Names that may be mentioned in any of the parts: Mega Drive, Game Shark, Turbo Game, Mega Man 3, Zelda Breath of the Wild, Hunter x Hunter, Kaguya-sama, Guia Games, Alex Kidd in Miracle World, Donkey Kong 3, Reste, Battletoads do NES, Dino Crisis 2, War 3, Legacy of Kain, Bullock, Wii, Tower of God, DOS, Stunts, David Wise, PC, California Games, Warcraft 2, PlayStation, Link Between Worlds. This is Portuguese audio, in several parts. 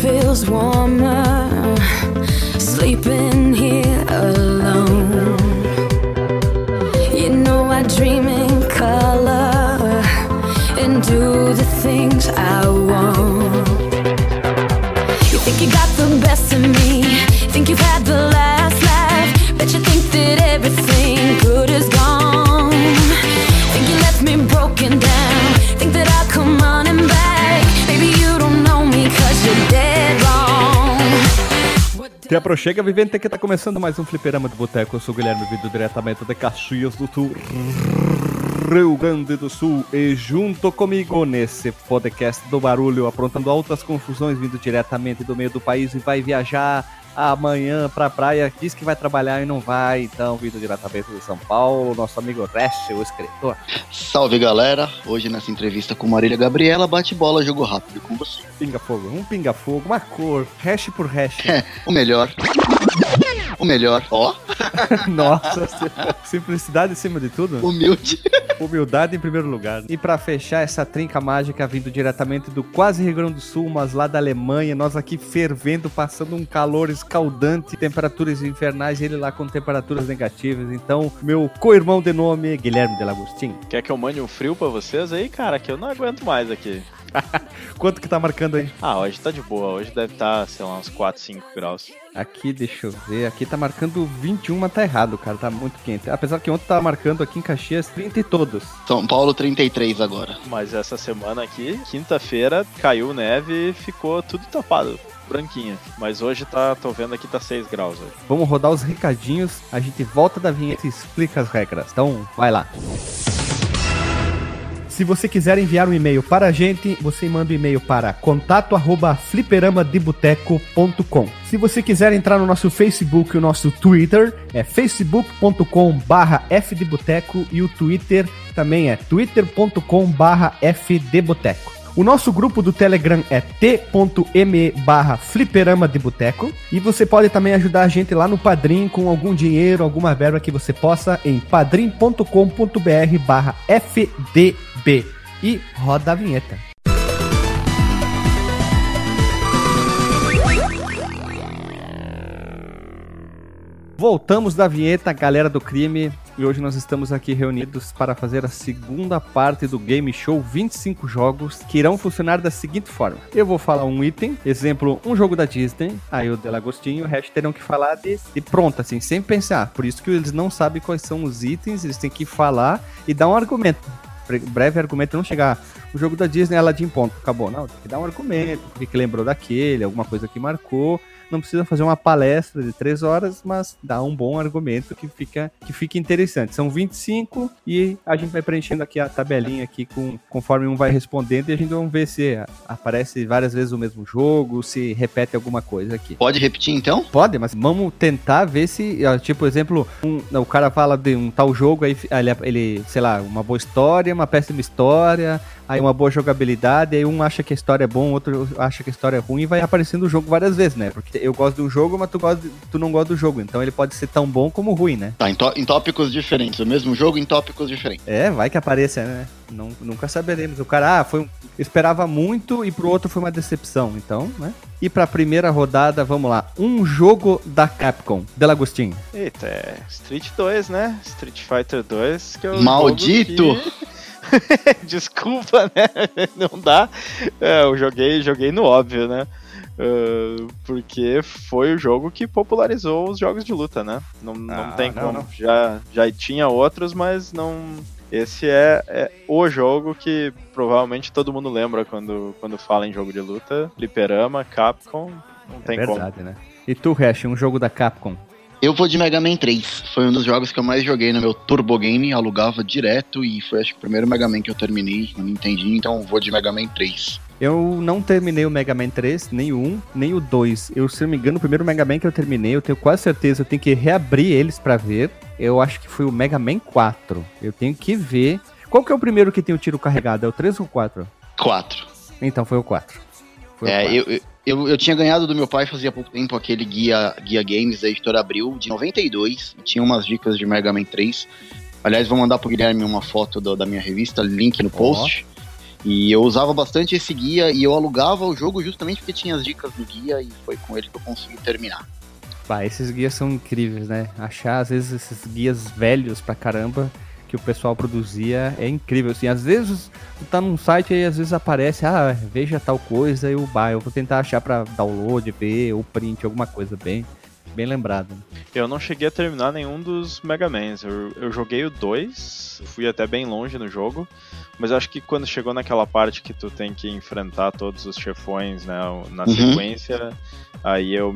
feels warmer sleeping here alone. You know I dream in color and do the things I want. You think you got the best of me, think you've had the last laugh, bet you think that everything good is gone. Think you left me broken down, think that I'll come on and back. Baby, you don't know me 'cause you're dead wrong. Te aproxega, Vivente, que tá começando mais um Fliperama de Boteco. Eu sou o Guilherme, vindo diretamente de Caxias do Sul, Rio Grande do Sul. E junto comigo nesse podcast do barulho, aprontando altas confusões, vindo diretamente do meio do país e vai viajar amanhã pra praia. Diz que vai trabalhar e não vai, então vindo diretamente de São Paulo, nosso amigo Reste, o escritor. Salve, galera. Hoje nessa entrevista com Marília Gabriela, bate bola, jogo rápido com você. Pinga-fogo, um pinga-fogo, uma cor, hash por hash. O melhor. O melhor. Ó. Oh. Nossa, simplicidade em cima de tudo. Humilde. Humildade em primeiro lugar. E pra fechar essa trinca mágica, vindo diretamente do quase Rio Grande do Sul, mas lá da Alemanha, nós aqui fervendo, passando um calor escaldante, temperaturas infernais, e ele lá com temperaturas negativas. Então, meu co-irmão de nome, Guilherme de Lagostinho. Quer que eu mande um frio pra vocês aí, cara? Que eu não aguento mais aqui. Quanto que tá marcando aí? Ah, hoje tá de boa, hoje deve estar, sei lá, uns 4, 5 graus. Aqui, deixa eu ver, aqui tá marcando 21, mas tá errado, cara, tá muito quente. Apesar que ontem tava marcando aqui em Caxias 30 e todos. São Paulo 33 agora. Mas essa semana aqui, quinta-feira, caiu neve e ficou tudo tapado. Branquinha, mas hoje tá, tô vendo aqui, tá 6 graus hoje. Vamos rodar os recadinhos, a gente volta da vinheta e explica as regras, então vai lá. Se você quiser enviar um e-mail para a gente, você manda um e-mail para contato@fliperamadeboteco.com. Se você quiser entrar no nosso Facebook e o nosso Twitter, é facebook.com/fdeboteco e o Twitter também é twitter.com/fdeboteco. O nosso grupo do Telegram é t.me/fliperamadeboteco e você pode também ajudar a gente lá no Padrim com algum dinheiro, alguma verba que você possa em padrim.com.br/fdb. E roda a vinheta. Voltamos da vinheta, galera do crime. E hoje nós estamos aqui reunidos para fazer a segunda parte do Game Show 25 jogos que irão funcionar da seguinte forma. Eu vou falar um item, exemplo, um jogo da Disney, aí o De Lagostinho e o resto terão que falar de pronto, assim, sem pensar. Por isso que eles não sabem quais são os itens, eles têm que falar e dar um argumento. Breve argumento, não chegar, o jogo da Disney é Aladdin, ponto, acabou. Não, tem que dar um argumento, porque lembrou daquele, alguma coisa que marcou. Não precisa fazer uma palestra de 3 horas, mas dá um bom argumento que fica interessante. São 25 e a gente vai preenchendo aqui a tabelinha aqui conforme um vai respondendo e a gente vai ver se aparece várias vezes o mesmo jogo, se repete alguma coisa aqui. Pode repetir então? Pode, mas vamos tentar ver se, tipo, exemplo, o cara fala de um tal jogo, aí ele, sei lá, uma boa história, uma péssima história, aí uma boa jogabilidade, aí um acha que a história é bom, outro acha que a história é ruim e vai aparecendo o jogo várias vezes, né? Porque eu gosto de um jogo, mas tu não gosta do jogo. Então ele pode ser tão bom como ruim, né? Tá, em tópicos diferentes. O mesmo jogo em tópicos diferentes. É, vai que apareça, né? Não, nunca saberemos. O cara, esperava muito e pro outro foi uma decepção. Então, né? E pra primeira rodada, vamos lá. Um jogo da Capcom. De Lagostinho. Eita, é Street 2, né? Street Fighter 2. Que é o maldito! Desculpa, né? Não dá. É, eu joguei no óbvio, né? Porque foi o jogo que popularizou os jogos de luta, né? Não tem como. Já tinha outros, mas não. Esse é o jogo que provavelmente todo mundo lembra quando fala em jogo de luta. Fliperama, Capcom, não tem como. É verdade, né? E tu, Hash, um jogo da Capcom? Eu vou de Mega Man 3, foi um dos jogos que eu mais joguei no meu Turbo Game, alugava direto e foi acho que o primeiro Mega Man que eu terminei no Nintendinho, então vou de Mega Man 3. Eu não terminei o Mega Man 3, nem o 1, nem o 2, eu se não me engano o primeiro Mega Man que eu terminei, eu tenho quase certeza, eu tenho que reabrir eles pra ver, eu acho que foi o Mega Man 4, eu tenho que ver, qual que é o primeiro que tem o tiro carregado, é o 3 ou o 4? 4. Então foi o 4. Eu tinha ganhado do meu pai fazia pouco tempo aquele Guia Games da editora Abril de 92, e tinha umas dicas de Mega Man 3. Aliás, vou mandar pro Guilherme uma foto da minha revista, link no post. E eu usava bastante esse guia e eu alugava o jogo justamente porque tinha as dicas do guia, e foi com ele que eu consegui terminar. Pá, esses guias são incríveis, né? Achar, às vezes, esses guias velhos pra caramba que o pessoal produzia é incrível, assim. Às vezes, tu tá num site e às vezes aparece, ah, veja tal coisa, eu vou tentar achar pra download, ver, ou print, alguma coisa bem lembrado. Eu não cheguei a terminar nenhum dos Mega Mans. Eu joguei o 2, fui até bem longe no jogo, mas eu acho que quando chegou naquela parte que tu tem que enfrentar todos os chefões, né, na sequência, aí eu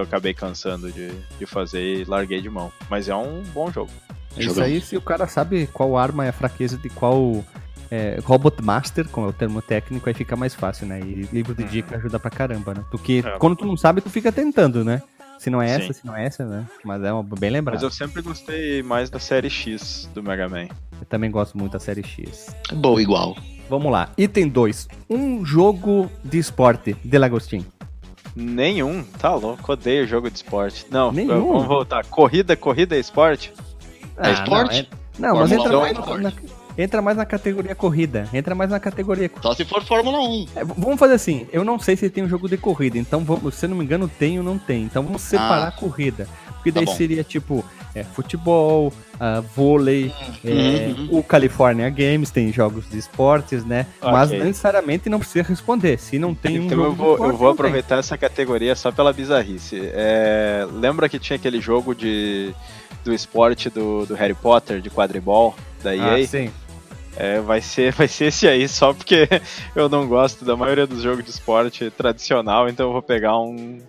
acabei cansando de fazer e larguei de mão. Mas é um bom jogo. Isso aí, se o cara sabe qual arma é a fraqueza de qual Robot Master, como é o termo técnico, aí fica mais fácil, né? E livro de dica ajuda pra caramba, né? Porque quando tu não sabe, tu fica tentando, né? Se não é essa, né? Mas é uma bem lembrada. Mas eu sempre gostei mais da série X do Mega Man. Eu também gosto muito da série X. Boa, igual. Vamos lá. Item 2. Um jogo de esporte, de Lagostinho. Nenhum. Tá louco. Odeio jogo de esporte. Não, vamos voltar. Corrida é esporte? É esporte? Não, mas entra mais na categoria corrida. Só se for Fórmula 1. Vamos fazer assim. Eu não sei se tem um jogo de corrida. Então, se eu não me engano, tem ou não tem. Então, vamos separar a corrida. Porque daí seria, tipo, futebol, vôlei, o California Games tem jogos de esportes, né? Okay. Mas, necessariamente, não precisa responder. Se não tem um jogo de esporte, eu vou aproveitar essa categoria só pela bizarrice. Lembra que tinha aquele jogo do esporte do Harry Potter, de quadribol, da EA? Ah, sim. Vai ser esse aí, só porque eu não gosto da maioria dos jogos de esporte tradicional, então eu vou pegar um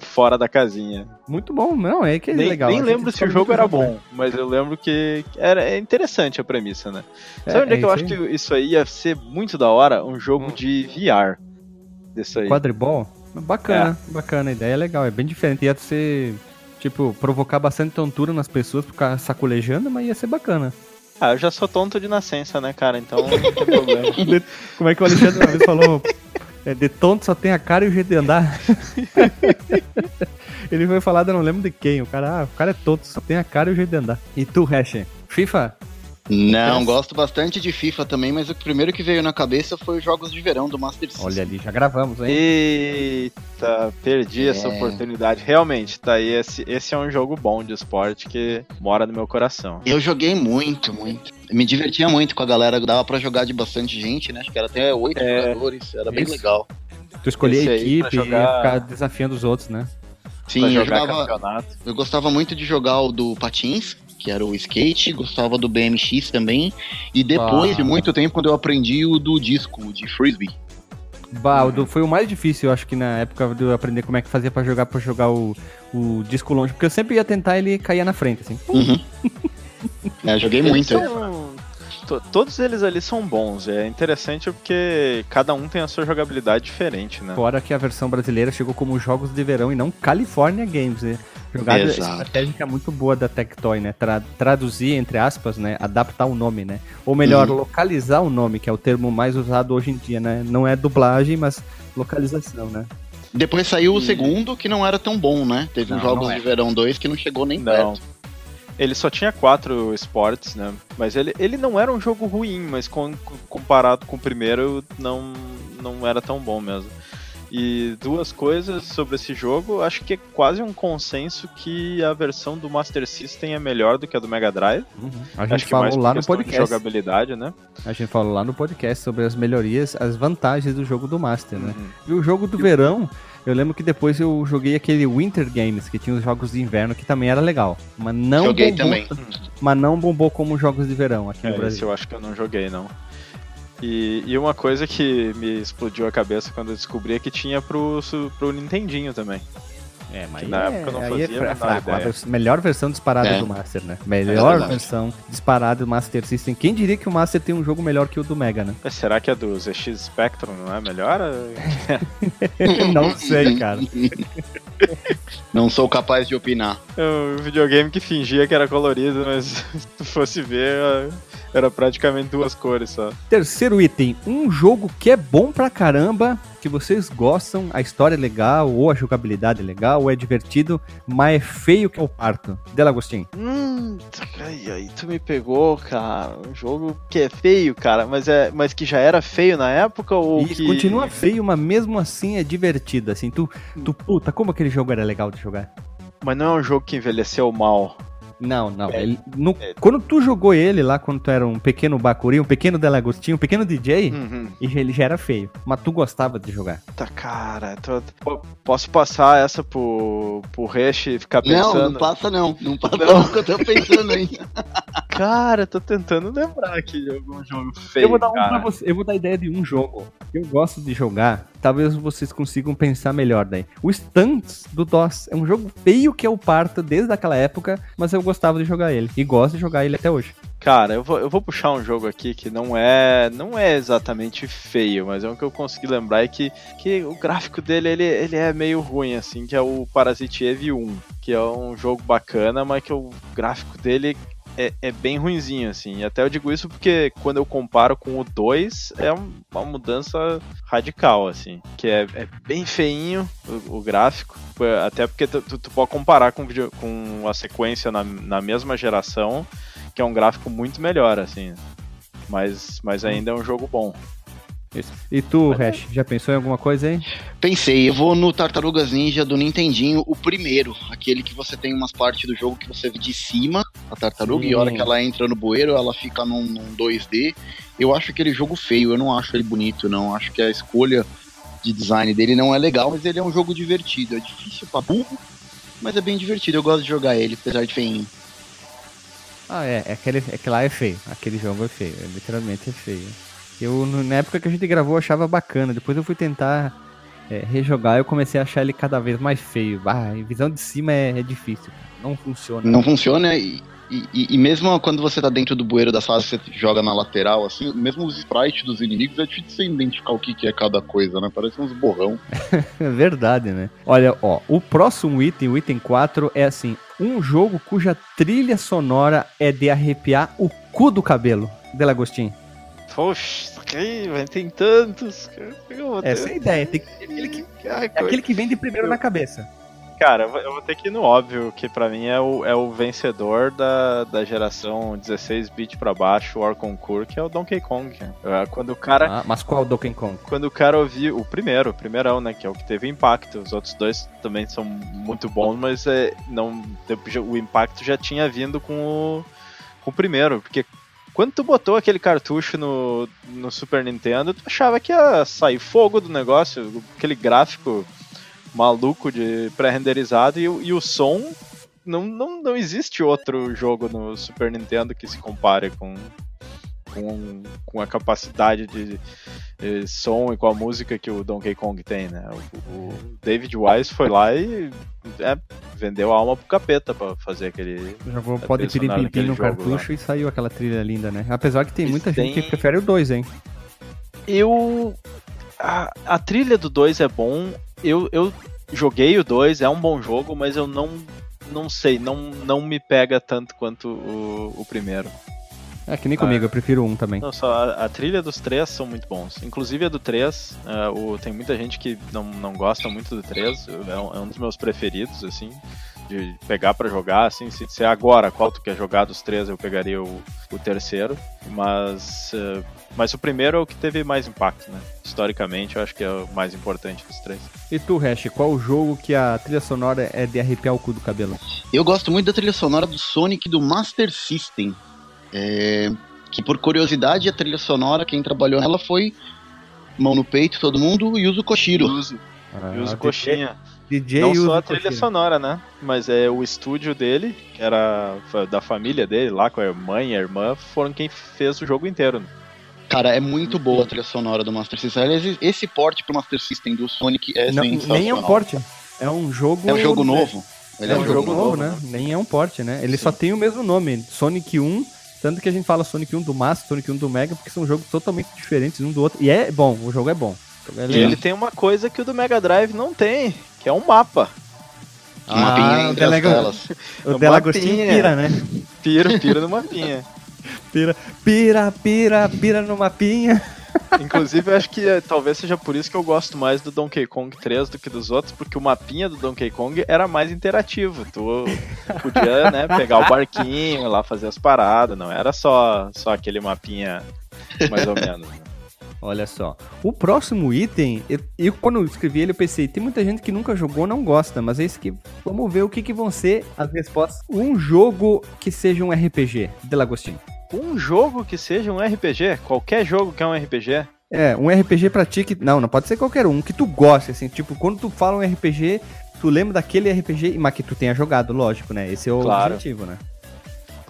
fora da casinha. Muito bom, não, é que é legal. Nem lembro se o jogo era bom, mas eu lembro que é interessante a premissa, né? Sabe onde é que eu acho que isso aí ia ser muito da hora? Um jogo de VR desse aí. Quadribol? Bacana, a ideia é legal, é bem diferente, ia ser, tipo, provocar bastante tontura nas pessoas, ficar sacolejando, mas ia ser bacana. Ah, eu já sou tonto de nascença, né, cara? Então não tem problema. Como é que o Alexandre uma vez falou? De tonto só tem a cara e o jeito de andar. Ele foi falar, eu não lembro de quem. O cara é tonto, só tem a cara e o jeito de andar. E tu, Hash? FIFA? Não, gosto bastante de FIFA também, mas o primeiro que veio na cabeça foi os Jogos de Verão do Master System. Olha ali, já gravamos, hein? Eita, perdi essa oportunidade. Realmente, tá aí, esse é um jogo bom de esporte que mora no meu coração. Eu joguei muito, muito. Me divertia muito com a galera, dava pra jogar de bastante gente, né? Acho que era até 8 jogadores, era bem legal. Tu escolhia a equipe e ia ficar desafiando os outros, né? Sim, eu gostava muito de jogar o do Patins, que era o skate, gostava do BMX também, e depois de muito tempo, quando eu aprendi o do disco, de frisbee. Foi o mais difícil, eu acho que na época de eu aprender como é que fazia pra jogar o disco longe, porque eu sempre ia tentar ele cair na frente, assim. Joguei muito. Todos eles ali são bons, é interessante porque cada um tem a sua jogabilidade diferente, né? Fora que a versão brasileira chegou como Jogos de Verão e não California Games, né? Jogada estratégica muito boa da Tectoy, né? Traduzir, entre aspas, né? Adaptar o nome, né? Ou melhor, localizar o nome, que é o termo mais usado hoje em dia, né? Não é dublagem, mas localização, né? Depois saiu o segundo, que não era tão bom, né? Teve um Jogos de Verão 2 que não chegou nem perto. Ele só tinha 4 esportes, né? Mas ele não era um jogo ruim, mas comparado com o primeiro, não era tão bom mesmo. E duas coisas sobre esse jogo, acho que é quase um consenso que a versão do Master System é melhor do que a do Mega Drive. A gente falou lá no podcast. De jogabilidade, né? A gente falou lá no podcast sobre as melhorias, as vantagens do jogo do Master, né? E o jogo do verão, eu lembro que depois eu joguei aquele Winter Games, que tinha os jogos de inverno, que também era legal. Mas não bombou como os jogos de verão aqui no Brasil. Esse eu acho que eu não joguei, não. E uma coisa que me explodiu a cabeça quando eu descobri é que tinha pro Nintendinho também. Mas na época eu não fazia a melhor versão disparada do Master, né? Melhor versão disparada do Master System. Quem diria que o Master tem um jogo melhor que o do Mega, né? Será que a do ZX Spectrum não é melhor? Não sei, cara. Não sou capaz de opinar. É um videogame que fingia que era colorido, mas se tu fosse ver, era praticamente duas cores só. Terceiro item, um jogo que é bom pra caramba, que vocês gostam, a história é legal, ou a jogabilidade é legal, ou é divertido, mas é feio que é o parto. Delagostinho. Aí tu me pegou, cara. Um jogo que é feio, cara, mas que já era feio na época ou isso, que... continua feio, mas mesmo assim é divertido, assim. Tu puta, como aquele jogo era legal de jogar. Mas não é um jogo que envelheceu mal. Não. Quando tu jogou ele lá, quando tu era um pequeno Bacuri, um pequeno Delagostinho, um pequeno DJ, ele já era feio. Mas tu gostava de jogar. Tá, cara. Posso passar essa pro Resh e ficar pensando? Não passa não. Porque eu tô pensando ainda. Cara, eu tô tentando lembrar aqui de algum jogo feio. Eu vou dar pra você. Eu vou dar a ideia de um jogo que eu gosto de jogar. Talvez vocês consigam pensar melhor daí. O Stunts do DOS é um jogo feio que eu parto desde aquela época, mas eu gostava de jogar ele. E gosto de jogar ele até hoje. Cara, eu vou puxar um jogo aqui que não é exatamente feio, mas é um que eu consegui lembrar, é que o gráfico dele ele é meio ruim, assim, que é o Parasite Eve 1, que é um jogo bacana, mas que o gráfico dele... É bem ruinzinho, assim. E até eu digo isso porque quando eu comparo com o 2, é uma mudança radical, assim. Que é bem feinho o gráfico. Até porque tu pode comparar com a sequência na mesma geração, que é um gráfico muito melhor, assim. Mas ainda é um jogo bom. Isso. E tu, Hash, já pensou em alguma coisa aí? Pensei, eu vou no Tartarugas Ninja do Nintendinho, o primeiro, aquele que você tem umas partes do jogo que você vê de cima, a tartaruga, e a hora que ela entra no bueiro, ela fica num 2D. Eu acho aquele jogo feio, eu não acho ele bonito, não. Acho que a escolha de design dele não é legal, mas ele é um jogo divertido. É difícil pra burro, mas é bem divertido. Eu gosto de jogar ele, apesar de feinho. Ah, aquele lá é feio. Aquele jogo é feio, literalmente é feio. Eu, na época que a gente gravou, achava bacana. Depois eu fui tentar rejogar e eu comecei a achar ele cada vez mais feio. Ah, visão de cima é difícil. Não funciona. Não funciona e mesmo quando você tá dentro do bueiro da sala, você joga na lateral, assim, mesmo os sprites dos inimigos, é difícil você identificar o que é cada coisa, né? Parece uns borrão. É verdade, né? Olha, ó, o próximo item, o item 4, é assim, um jogo cuja trilha sonora é de arrepiar o cu do cabelo. Delagostinho. Poxa, vai, tem tantos. Essa é a ideia, tem aquele que vem de primeiro na cabeça. Cara, eu vou ter que ir no óbvio, que pra mim é o vencedor da geração 16-bit pra baixo, War Concours, que é o Donkey Kong. Quando o cara... Ah, mas qual é o Donkey Kong? Quando o cara ouviu o primeirão, né, que é o que teve impacto. Os outros dois também são muito bons, mas o impacto já tinha vindo com o primeiro, porque... Quando tu botou aquele cartucho no Super Nintendo, tu achava que ia sair fogo do negócio, aquele gráfico maluco de pré-renderizado e o som, não existe outro jogo no Super Nintendo que se compare com a capacidade de som e com a música que o Donkey Kong tem, né? O David Wise foi lá e vendeu a alma pro capeta pra fazer aquele... Jogou pode piripim no cartucho lá. E saiu aquela trilha linda, né? Apesar que tem muita gente que prefere o 2, hein? A trilha do 2 é bom, eu joguei o 2, é um bom jogo, mas eu não sei, não me pega tanto quanto o primeiro. É que nem comigo, eu prefiro um também. Não, só a trilha dos três são muito bons. Inclusive a do 3, tem muita gente que não gosta muito do 3, é um dos meus preferidos, assim, de pegar pra jogar, assim, se é agora qual tu quer jogar dos três, eu pegaria o terceiro, mas o primeiro é o que teve mais impacto, né? Historicamente, eu acho que é o mais importante dos três. E tu, Hash, qual o jogo que a trilha sonora é de arrepiar o cu do cabelo? Eu gosto muito da trilha sonora do Sonic do Master System. Que por curiosidade a trilha sonora, quem trabalhou nela foi mão no peito, todo mundo, Yuzo Koshiro. Yuzo Koshinha. DJ não Yuzo só a trilha Koshiro. Sonora, né? Mas é o estúdio dele, que era da família dele, lá com a irmã e a irmã, foram quem fez o jogo inteiro. Né? Cara, é muito boa a trilha sonora do Master System. Aliás, esse porte pro Master System do Sonic é sensacional. Nem é um porte, é um jogo... É um jogo novo. Ele é um jogo novo, né? Nem é um porte, né? Ele só tem o mesmo nome, Sonic 1... Tanto que a gente fala Sonic 1 do Master, Sonic 1 do Mega, porque são jogos totalmente diferentes um do outro. E é bom, o jogo é bom. E ele tem uma coisa que o do Mega Drive não tem, que é um mapa. Um mapinha entre as telas. O Delagostinho pira, né? Pira no mapinha. Pira no mapinha. Inclusive, eu acho que talvez seja por isso que eu gosto mais do Donkey Kong 3 do que dos outros, porque o mapinha do Donkey Kong era mais interativo. Tu podia, né, pegar o barquinho, lá fazer as paradas, não era só aquele mapinha mais ou menos. Né? Olha só, o próximo item, eu quando eu escrevi ele eu pensei, tem muita gente que nunca jogou, não gosta, mas é isso que, vamos ver o que vão ser as respostas. Um jogo que seja um RPG, De Lagostinho. Um jogo que seja um RPG? Qualquer jogo que é um RPG? É, um RPG pra ti que... Não pode ser qualquer um, que tu goste, assim, tipo, quando tu fala um RPG, tu lembra daquele RPG, mas que tu tenha jogado, lógico, né? Esse é o objetivo, né?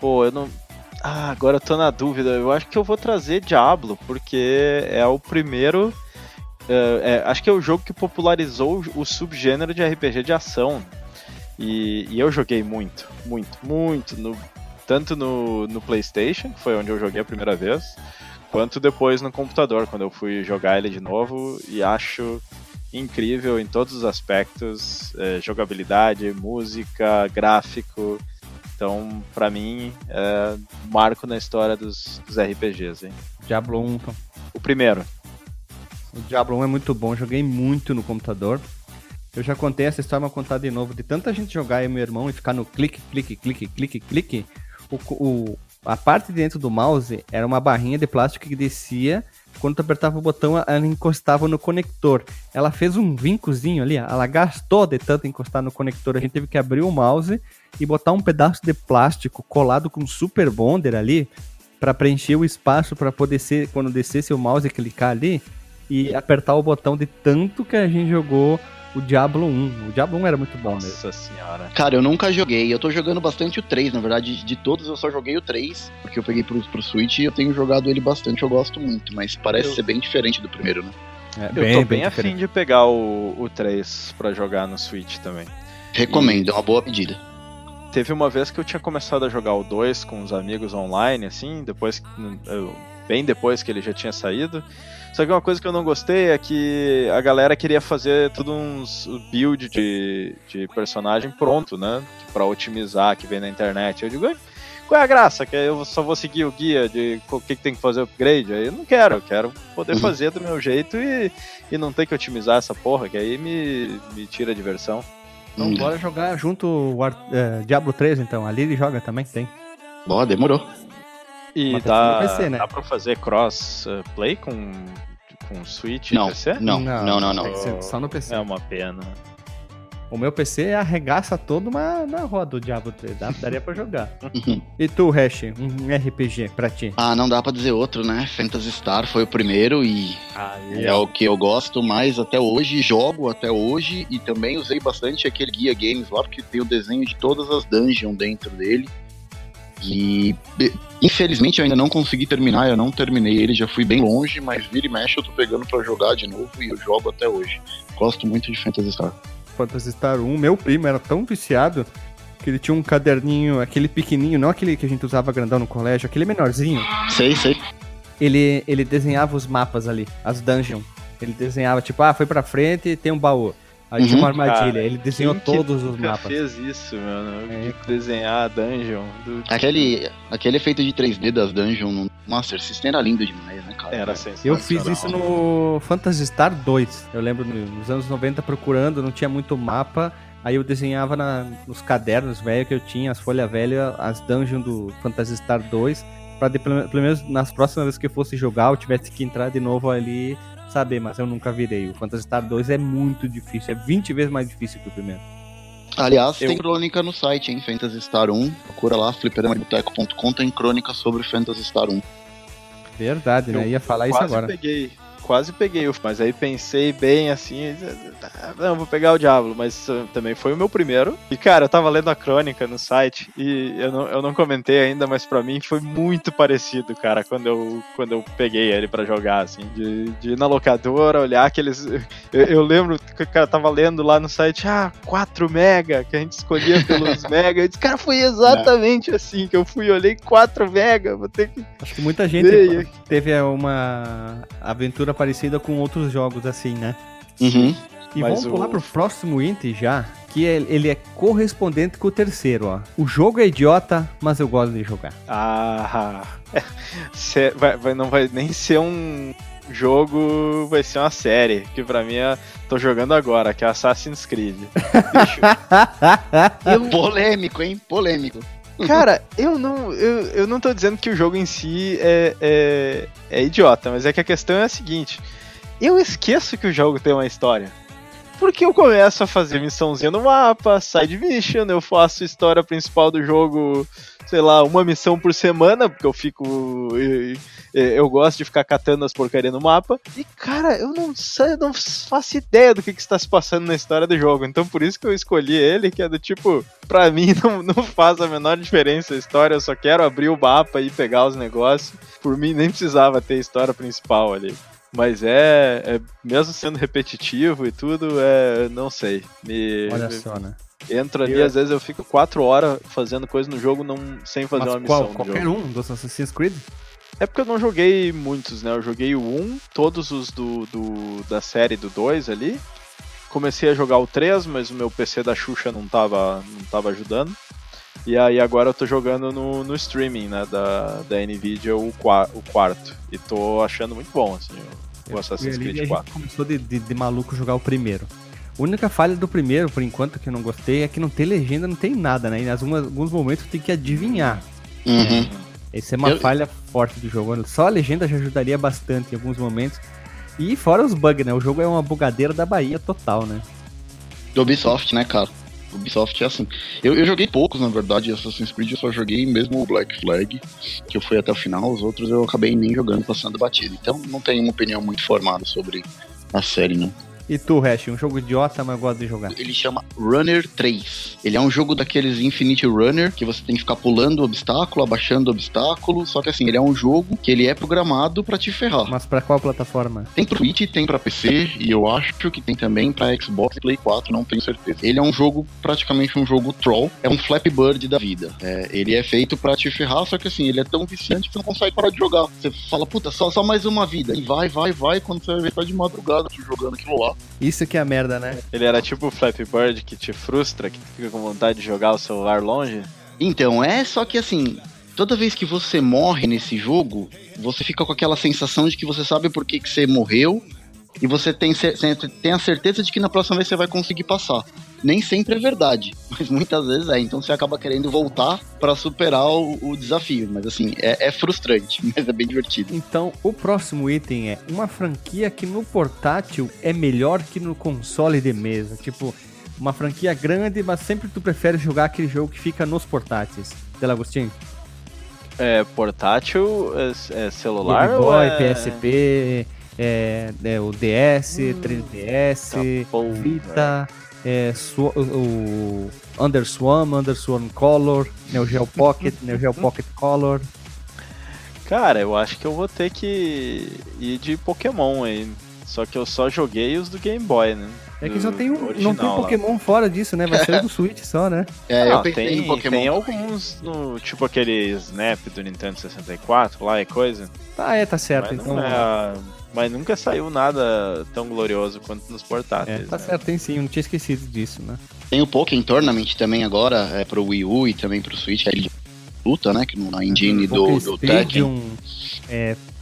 Pô, eu não... Ah, agora eu tô na dúvida. Eu acho que eu vou trazer Diablo, porque é o primeiro... acho que é o jogo que popularizou o subgênero de RPG de ação. E eu joguei muito. Tanto no PlayStation, que foi onde eu joguei a primeira vez, quanto depois no computador, quando eu fui jogar ele de novo. E acho incrível em todos os aspectos. Jogabilidade, música, gráfico... Então, pra mim, é marco na história dos RPGs, hein? Diablo 1, então. O primeiro. O Diablo 1 é muito bom, joguei muito no computador. Eu já contei essa história, mas vou contar de novo. De tanta gente jogar e meu irmão e ficar no clique, a parte de dentro do mouse era uma barrinha de plástico que descia. Quando tu apertava o botão, ela encostava no conector. Ela fez um vincozinho ali, ela gastou de tanto encostar no conector. A gente teve que abrir o mouse e botar um pedaço de plástico colado com super bonder ali para preencher o espaço para poder ser, quando descesse o mouse, clicar ali e apertar o botão de tanto que a gente jogou o Diablo 1. O Diablo 1 era muito bom mesmo. Nossa senhora. Cara, eu nunca joguei. Eu tô jogando bastante o 3, na verdade. De todos eu só joguei o 3, porque eu peguei pro Switch e eu tenho jogado ele bastante. Eu gosto muito, mas parece ser bem diferente do primeiro, né? É, eu tô bem afim de pegar o 3 pra jogar no Switch também. Recomendo, é uma boa pedida. Teve uma vez que eu tinha começado a jogar o 2 com uns amigos online, assim, bem depois que ele já tinha saído. Só que uma coisa que eu não gostei é que a galera queria fazer tudo uns build de personagem pronto, né? Pra otimizar, que vem na internet. Eu digo, qual é a graça? Que eu só vou seguir o guia de o que tem que fazer upgrade? Aí eu não quero, eu quero poder fazer do meu jeito e não ter que otimizar essa porra, que aí me tira a diversão. Então bora jogar junto o Diablo 3, então. Ali ele joga também, tem. Boa, demorou. E PC, né? Dá pra fazer cross-play com Switch e PC? Não. Tem só no PC. É uma pena. O meu PC arregaça todo, mas na roda o Diablo 3. Daria pra jogar. E tu, Hash, um RPG pra ti? Ah, não dá pra dizer outro, né? Phantasy Star foi o primeiro e é o que eu gosto mais até hoje, jogo até hoje, e também usei bastante aquele Guia Games lá, porque tem o desenho de todas as dungeons dentro dele. E infelizmente eu ainda não consegui terminar, eu não terminei ele, já fui bem longe, mas vira e mexe eu tô pegando pra jogar de novo e eu jogo até hoje. Gosto muito de Phantasy Star. Phantasy Star 1, meu primo era tão viciado que ele tinha um caderninho, aquele pequenininho, não aquele que a gente usava grandão no colégio, aquele menorzinho. Sei. Ele desenhava os mapas ali, as dungeons. Ele desenhava, tipo, foi pra frente e tem um baú. Aí tinha uma armadilha, cara, ele desenhou todos os mapas. Ele fez isso, mano, de desenhar a dungeon. Aquele efeito de 3D das dungeons no Master System era lindo demais, né, cara? Era sensacional. Eu fiz isso no Phantasy Star 2, eu lembro nos anos 90 procurando, não tinha muito mapa, aí eu desenhava nos cadernos velhos que eu tinha, as folhas velhas, as dungeons do Phantasy Star 2, pra pelo menos nas próximas vezes que eu fosse jogar, eu tivesse que entrar de novo ali... saber, mas eu nunca virei. O Phantasy Star 2 é muito difícil, é 20 vezes mais difícil que o primeiro. Aliás, tem crônica no site, hein, Phantasy Star 1. Procura lá, fliperamadeboteco.com, tem crônica sobre Phantasy Star 1. Verdade, né? Ia falar isso agora. Quase peguei, mas aí pensei bem assim, não, vou pegar o Diablo, mas também foi o meu primeiro. E cara, eu tava lendo a crônica no site e eu não comentei ainda, mas pra mim foi muito parecido, cara, quando eu peguei ele pra jogar, assim, de ir na locadora, olhar aqueles... Eu lembro que o cara tava lendo lá no site, 4 mega, que a gente escolhia pelos mega, eu disse, cara, foi exatamente assim, que eu fui, olhei 4 mega, vou ter que... Acho que muita gente teve uma aventura parecida com outros jogos, assim, né? Uhum. E mas vamos pular pro próximo item já, que ele é correspondente com o terceiro, ó. O jogo é idiota, mas eu gosto de jogar. Não vai nem ser um jogo vai ser uma série, que pra mim é... tô jogando agora, que é Assassin's Creed. Polêmico, hein? Polêmico. Cara, eu não tô dizendo que o jogo em si é idiota, mas é que a questão é a seguinte, eu esqueço que o jogo tem uma história. Porque eu começo a fazer missãozinha no mapa, side mission, eu faço história principal do jogo, sei lá, uma missão por semana, porque eu fico... Eu gosto de ficar catando as porcarias no mapa. E, cara, eu não faço ideia do que está se passando na história do jogo. Então, por isso que eu escolhi ele, que é do tipo... Pra mim, não faz a menor diferença a história. Eu só quero abrir o mapa e pegar os negócios. Por mim, nem precisava ter a história principal ali. Mas mesmo sendo repetitivo e tudo, não sei. Olha só, né? Entro ali, às vezes eu fico 4 horas fazendo coisa no jogo sem fazer uma missão. Qualquer um do Assassin's Creed? É porque eu não joguei muitos, né? Eu joguei o 1, todos os da série do 2 ali. Comecei a jogar o 3, mas o meu PC da Xuxa não tava ajudando. E aí agora eu tô jogando no streaming, né, da NVIDIA, o quarto. E tô achando muito bom, assim, o Assassin's Creed 4. A gente começou de maluco jogar o primeiro. A única falha do primeiro, por enquanto, que eu não gostei, é que não tem legenda, não tem nada, né? E em alguns momentos tem que adivinhar. Uhum. Essa é uma falha forte do jogo. Só a legenda já ajudaria bastante em alguns momentos. E fora os bugs, né? O jogo é uma bugadeira da Bahia total, né? Do Ubisoft, né, cara? Ubisoft é assim. Eu joguei poucos, na verdade, Assassin's Creed, eu só joguei mesmo o Black Flag, que eu fui até o final, os outros eu acabei nem jogando, passando batido. Então não tenho uma opinião muito formada sobre a série, não. E tu, Hash, um jogo idiota, mas eu gosto de jogar. Ele chama Runner 3. Ele é um jogo daqueles Infinite Runner, que você tem que ficar pulando o obstáculo, abaixando o obstáculo, só que assim, ele é um jogo que ele é programado pra te ferrar. Mas pra qual plataforma? Tem pro Switch, tem pra PC, e eu acho que tem também pra Xbox e Play 4, não tenho certeza. Ele é um jogo, praticamente um jogo troll, é um Flappy Bird da vida. Ele é feito pra te ferrar, só que assim, ele é tão viciante que você não consegue parar de jogar. Você fala, puta, só mais uma vida, e vai, quando você vai ver, tá de madrugada jogando aquilo lá. Isso que é a merda, né? Ele era tipo o Flappy Bird que te frustra, que fica com vontade de jogar o celular longe? Então, só que assim, toda vez que você morre nesse jogo, você fica com aquela sensação de que você sabe por que você morreu e você tem a certeza de que na próxima vez você vai conseguir passar. Nem sempre é verdade, mas muitas vezes é. Então você acaba querendo voltar pra superar o desafio. Mas assim, é frustrante, mas é bem divertido. Então, o próximo item é uma franquia que no portátil é melhor que no console de mesa. Tipo, uma franquia grande, mas sempre tu prefere jogar aquele jogo que fica nos portáteis. Delagostinho? Portátil, celular, Game Boy, PSP, o DS, 3DS, Capão, Vita... Né? O Underswarm Color, Neo Geo Pocket, Neo Geo Pocket Color. Cara, eu acho que eu vou ter que ir de Pokémon aí. Só que eu só joguei os do Game Boy, né? É que só tem não tem Pokémon lá. Fora disso, né? Vai ser o do Switch só, né? Eu pensei em Pokémon. Tem alguns, tipo aquele Snap do Nintendo 64 lá e coisa. Tá certo. Mas então... Mas nunca saiu nada tão glorioso quanto nos portáteis. Certo, tem sim, eu não tinha esquecido disso, né? Tem o Pokémon Tournament também agora, pro Wii U e também pro Switch, ele luta, né? Que na engine do Tekken.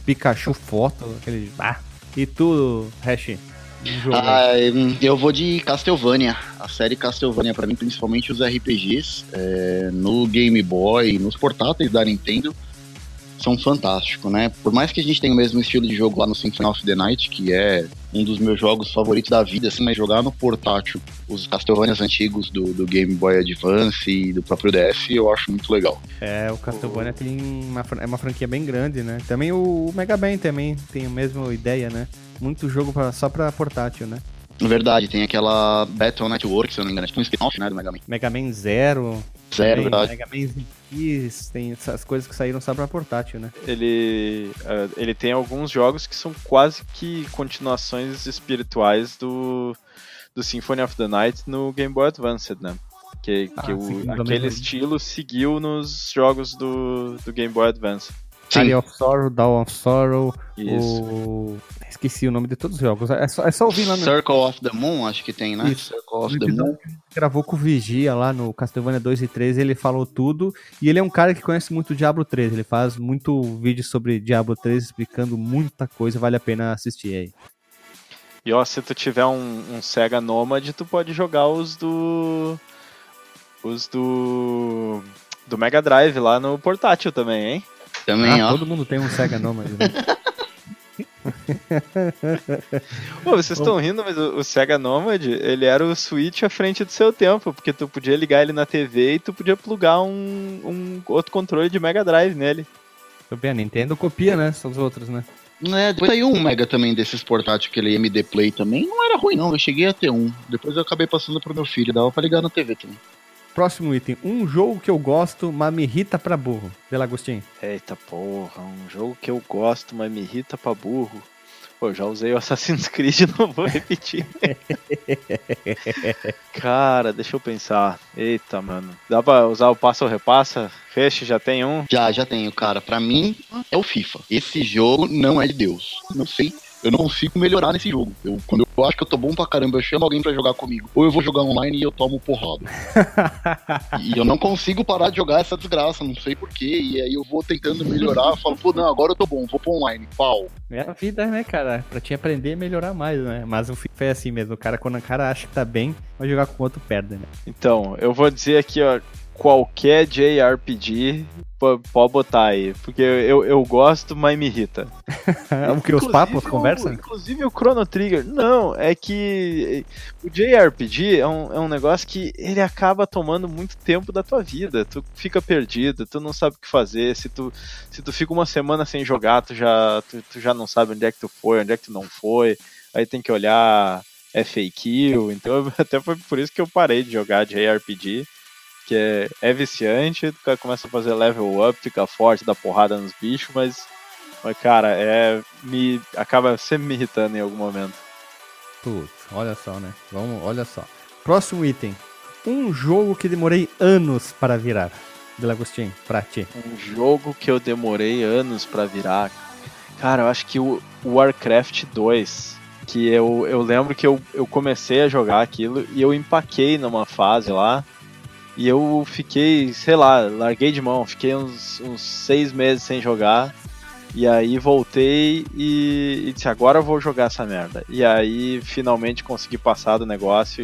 Pikachu Foto, aquele... E tu, Hashi? Eu vou de Castlevania. A série Castlevania, pra mim, principalmente os RPGs, no Game Boy, nos portáteis da Nintendo, são fantásticos, né? Por mais que a gente tenha o mesmo estilo de jogo lá no Symphony of the Night, que é um dos meus jogos favoritos da vida, assim, mas jogar no portátil os Castlevanias antigos do Game Boy Advance e do próprio DS, eu acho muito legal. O Castlevania tem uma franquia bem grande, né? Também o Mega Man também tem a mesma ideia, né? Muito jogo só pra portátil, né? Na verdade, tem aquela Battle Network, se eu não me engano, tipo um spin-off, né, do Mega Man. Mega Man Zero, verdade. Mega Man X, tem essas coisas que saíram só pra portátil, né? Ele tem alguns jogos que são quase que continuações espirituais do Symphony of the Night no Game Boy Advance, né? Que aquele estilo seguiu nos jogos do Game Boy Advance. Valley of Sorrow, Dawn of Sorrow, o... esqueci o nome de todos os jogos. É só ouvir lá no... Circle of the Moon, acho que tem, né? Isso. Circle of the Moon. Gravou com o Vigia lá no Castlevania 2 e 3, ele falou tudo, e ele é um cara que conhece muito o Diablo 3, ele faz muito vídeo sobre Diablo 3, explicando muita coisa, vale a pena assistir aí. E ó, se tu tiver um Sega Nomad, tu pode jogar os do Mega Drive lá no portátil também, hein? Também, ó. Todo mundo tem um Sega Nomad, né? Pô, vocês estão rindo, mas o Sega Nomad, ele era o Switch à frente do seu tempo, porque tu podia ligar ele na TV e tu podia plugar um outro controle de Mega Drive nele. A Nintendo copia, né? São os outros, né? É, depois saiu um Mega também desses portátil, aquele MD Play também, não era ruim não, eu cheguei a ter um, depois eu acabei passando pro meu filho, dava pra ligar na TV também. Próximo item, um jogo que eu gosto, mas me irrita pra burro, pela Agostinho. Eita porra, um jogo que eu gosto, mas me irrita pra burro. Pô, já usei o Assassin's Creed, não vou repetir. Cara, deixa eu pensar. Eita, mano. Dá pra usar o passa ou repassa? Feche, já tem um? Já tenho, cara. Pra mim, é o FIFA. Esse jogo não é de Deus. Não sei. Eu não consigo melhorar nesse jogo. Quando eu acho que eu tô bom pra caramba, eu chamo alguém pra jogar comigo. Ou eu vou jogar online e eu tomo porrada. E eu não consigo parar de jogar essa desgraça, não sei porquê. E aí eu vou tentando melhorar, eu falo, pô, não, agora eu tô bom, vou pro online, pau. É a vida, né, cara? Pra te aprender e melhorar mais, né? Mas o FIFA é assim mesmo, o cara, quando o cara acha que tá bem, vai jogar com o outro, perde, né? Então, eu vou dizer aqui, ó, qualquer JRPG... Pode botar aí, porque eu gosto, mas me irrita. O que os papos conversam? Inclusive o Chrono Trigger. Não, é que o JRPG é um negócio que ele acaba tomando muito tempo da tua vida. Tu fica perdido, tu não sabe o que fazer. Se tu fica uma semana sem jogar, tu já não sabe onde é que tu foi, onde é que tu não foi. Aí tem que olhar FAQ. Então até foi por isso que eu parei de jogar JRPG. Que é viciante, o cara começa a fazer level up, fica forte, dá porrada nos bichos, mas cara, acaba sempre me irritando em algum momento. Putz, olha só, né? Olha só. Próximo item. Um jogo que demorei anos para virar. Delagostinho, pra ti. Um jogo que eu demorei anos para virar. Cara, eu acho que o Warcraft 2, que eu lembro que eu comecei a jogar aquilo e eu empaquei numa fase lá. E eu fiquei, sei lá, larguei de mão, fiquei uns 6 meses sem jogar. E aí voltei e disse, agora eu vou jogar essa merda. E aí finalmente consegui passar do negócio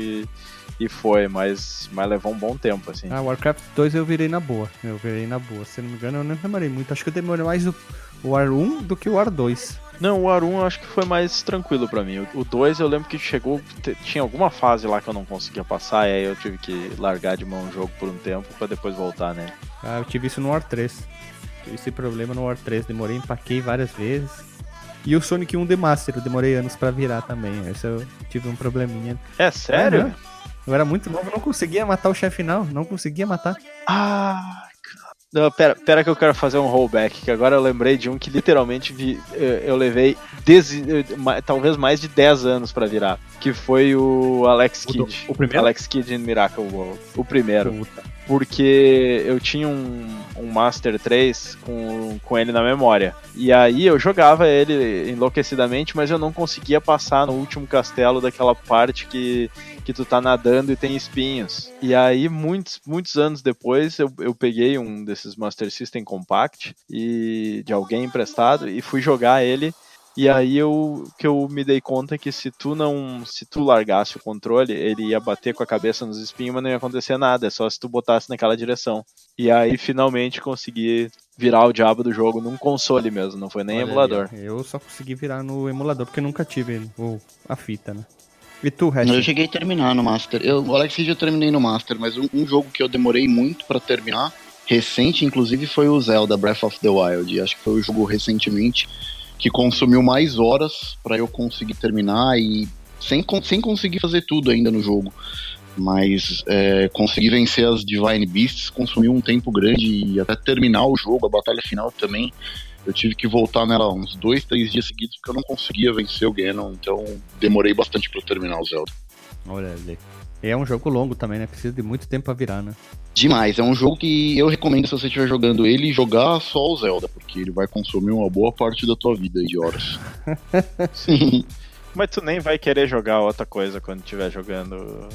e foi, mas levou um bom tempo, assim. Ah, Warcraft 2 eu virei na boa, se não me engano eu não demorei muito. Acho que eu demorei mais o War 1 do que o War 2. Não, o War 1 eu acho que foi mais tranquilo pra mim. O 2 eu lembro que chegou... Tinha alguma fase lá que eu não conseguia passar, e aí eu tive que largar de mão o jogo por um tempo pra depois voltar, né? Ah, eu tive isso no War 3. Tive esse problema no War 3. Demorei, empaquei várias vezes. E o Sonic 1 The Master, eu demorei anos pra virar também. Esse eu tive um probleminha. É sério? Uhum. Eu era muito novo, não conseguia matar o chefe final. Não conseguia matar. Ah... Não, pera que eu quero fazer um rollback, que agora eu lembrei de um que literalmente eu levei talvez mais de 10 anos pra virar, que foi o Alex Kidd. O primeiro? Alex Kidd in Miracle World. O primeiro. Puta. Porque eu tinha um Master 3 com ele na memória. E aí eu jogava ele enlouquecidamente, mas eu não conseguia passar no último castelo daquela parte que tu tá nadando e tem espinhos. E aí, muitos anos depois, eu peguei um desses Master System Compact e de alguém emprestado e fui jogar ele. E aí que eu me dei conta que se tu largasse o controle, ele ia bater com a cabeça nos espinhos, mas não ia acontecer nada, é só se tu botasse naquela direção. E aí finalmente consegui virar o diabo do jogo num console mesmo, não foi nem emulador. Aí, eu só consegui virar no emulador porque nunca tive ele, ou a fita, né? E tu, Hatch? Eu cheguei a terminar no Master. O Alex Kidd eu terminei no Master, mas um jogo que eu demorei muito pra terminar, recente inclusive, foi o Zelda Breath of the Wild. Acho que foi o jogo recentemente que consumiu mais horas pra eu conseguir terminar e sem conseguir fazer tudo ainda no jogo. Mas conseguir vencer as Divine Beasts consumiu um tempo grande e até terminar o jogo, a batalha final também. Eu tive que voltar nela uns 2-3 dias seguidos porque eu não conseguia vencer o Ganon, então demorei bastante pra terminar o Zelda. Olha ali. E é um jogo longo também, né? Precisa de muito tempo pra virar, né? Demais, é um jogo que eu recomendo, se você estiver jogando ele, jogar só o Zelda, porque ele vai consumir uma boa parte da tua vida de horas. Sim. Mas tu nem vai querer jogar outra coisa quando estiver jogando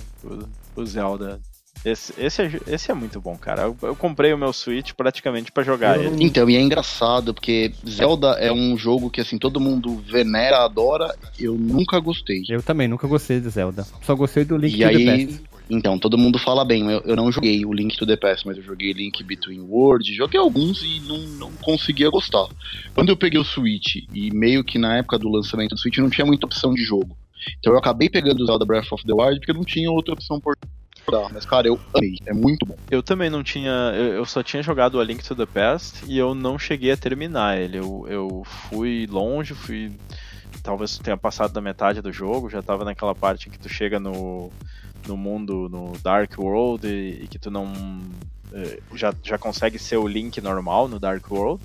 o Zelda. Esse é muito bom, cara. Eu comprei o meu Switch praticamente pra jogar ele. Então, e é engraçado, porque Zelda é um jogo que, assim, todo mundo venera, adora. Eu nunca gostei. Eu também nunca gostei de Zelda. Só gostei do Link to the Past. Então, todo mundo fala bem. Eu não joguei o Link to the Past, mas eu joguei Link Between Worlds. Joguei alguns e não conseguia gostar. Quando eu peguei o Switch, e meio que na época do lançamento do Switch, não tinha muita opção de jogo. Então eu acabei pegando o Zelda Breath of the Wild, porque não tinha outra opção por... Mas, cara, eu amei, é muito bom. Eu também não tinha, eu só tinha jogado A Link to the Past e eu não cheguei a terminar ele. Eu fui longe, talvez tenha passado da metade do jogo, já tava naquela parte em que tu chega no mundo, no Dark World, e que tu não já consegue ser o Link normal no Dark World.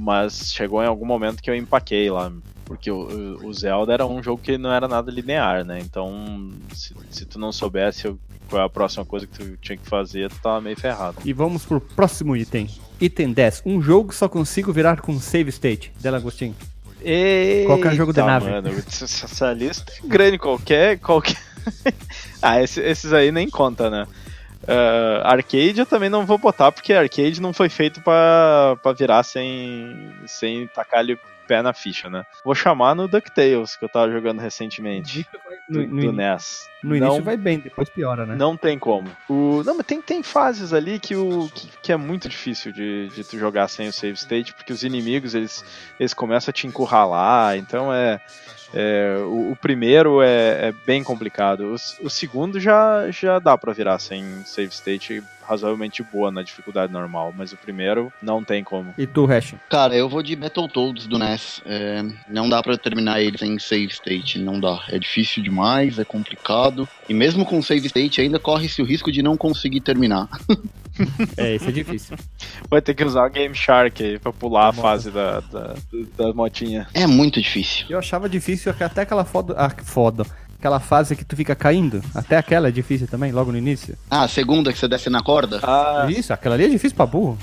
Mas chegou em algum momento que eu empaquei lá, porque o Zelda era um jogo que não era nada linear, né? Então, se tu não soubesse qual é a próxima coisa que tu tinha que fazer, tu tava meio ferrado. E vamos pro próximo item. Item 10. Um jogo só consigo virar com save state. Del Agostinho. Qualquer jogo de nave. Mano, essa lista é grande, qualquer... Ah, esses aí nem conta, né? Arcade eu também não vou botar, porque arcade não foi feito pra virar sem tacar-lhe o pé na ficha, né? Vou chamar no DuckTales, que eu tava jogando recentemente, do NES. No início vai bem, depois piora, né? Não tem como. Não, mas tem fases ali que é muito difícil de tu jogar sem o save state, porque os inimigos, eles começam a te encurralar, então o primeiro é bem complicado. O segundo já dá pra virar sem save state razoavelmente boa na dificuldade normal, mas o primeiro não tem como. E tu, Hash? Cara, eu vou de Battletoads do NES. Não dá pra terminar ele sem save state, não dá. É difícil demais, é complicado. E mesmo com save state ainda corre-se o risco de não conseguir terminar. Isso é difícil. Vai ter que usar o Game Shark aí pra pular a fase da motinha. É muito difícil. Eu achava difícil até aquela foda. Aquela fase que tu fica caindo, até aquela é difícil também, logo no início. Ah, a segunda que você desce na corda? Ah. Isso, aquela ali é difícil pra burro.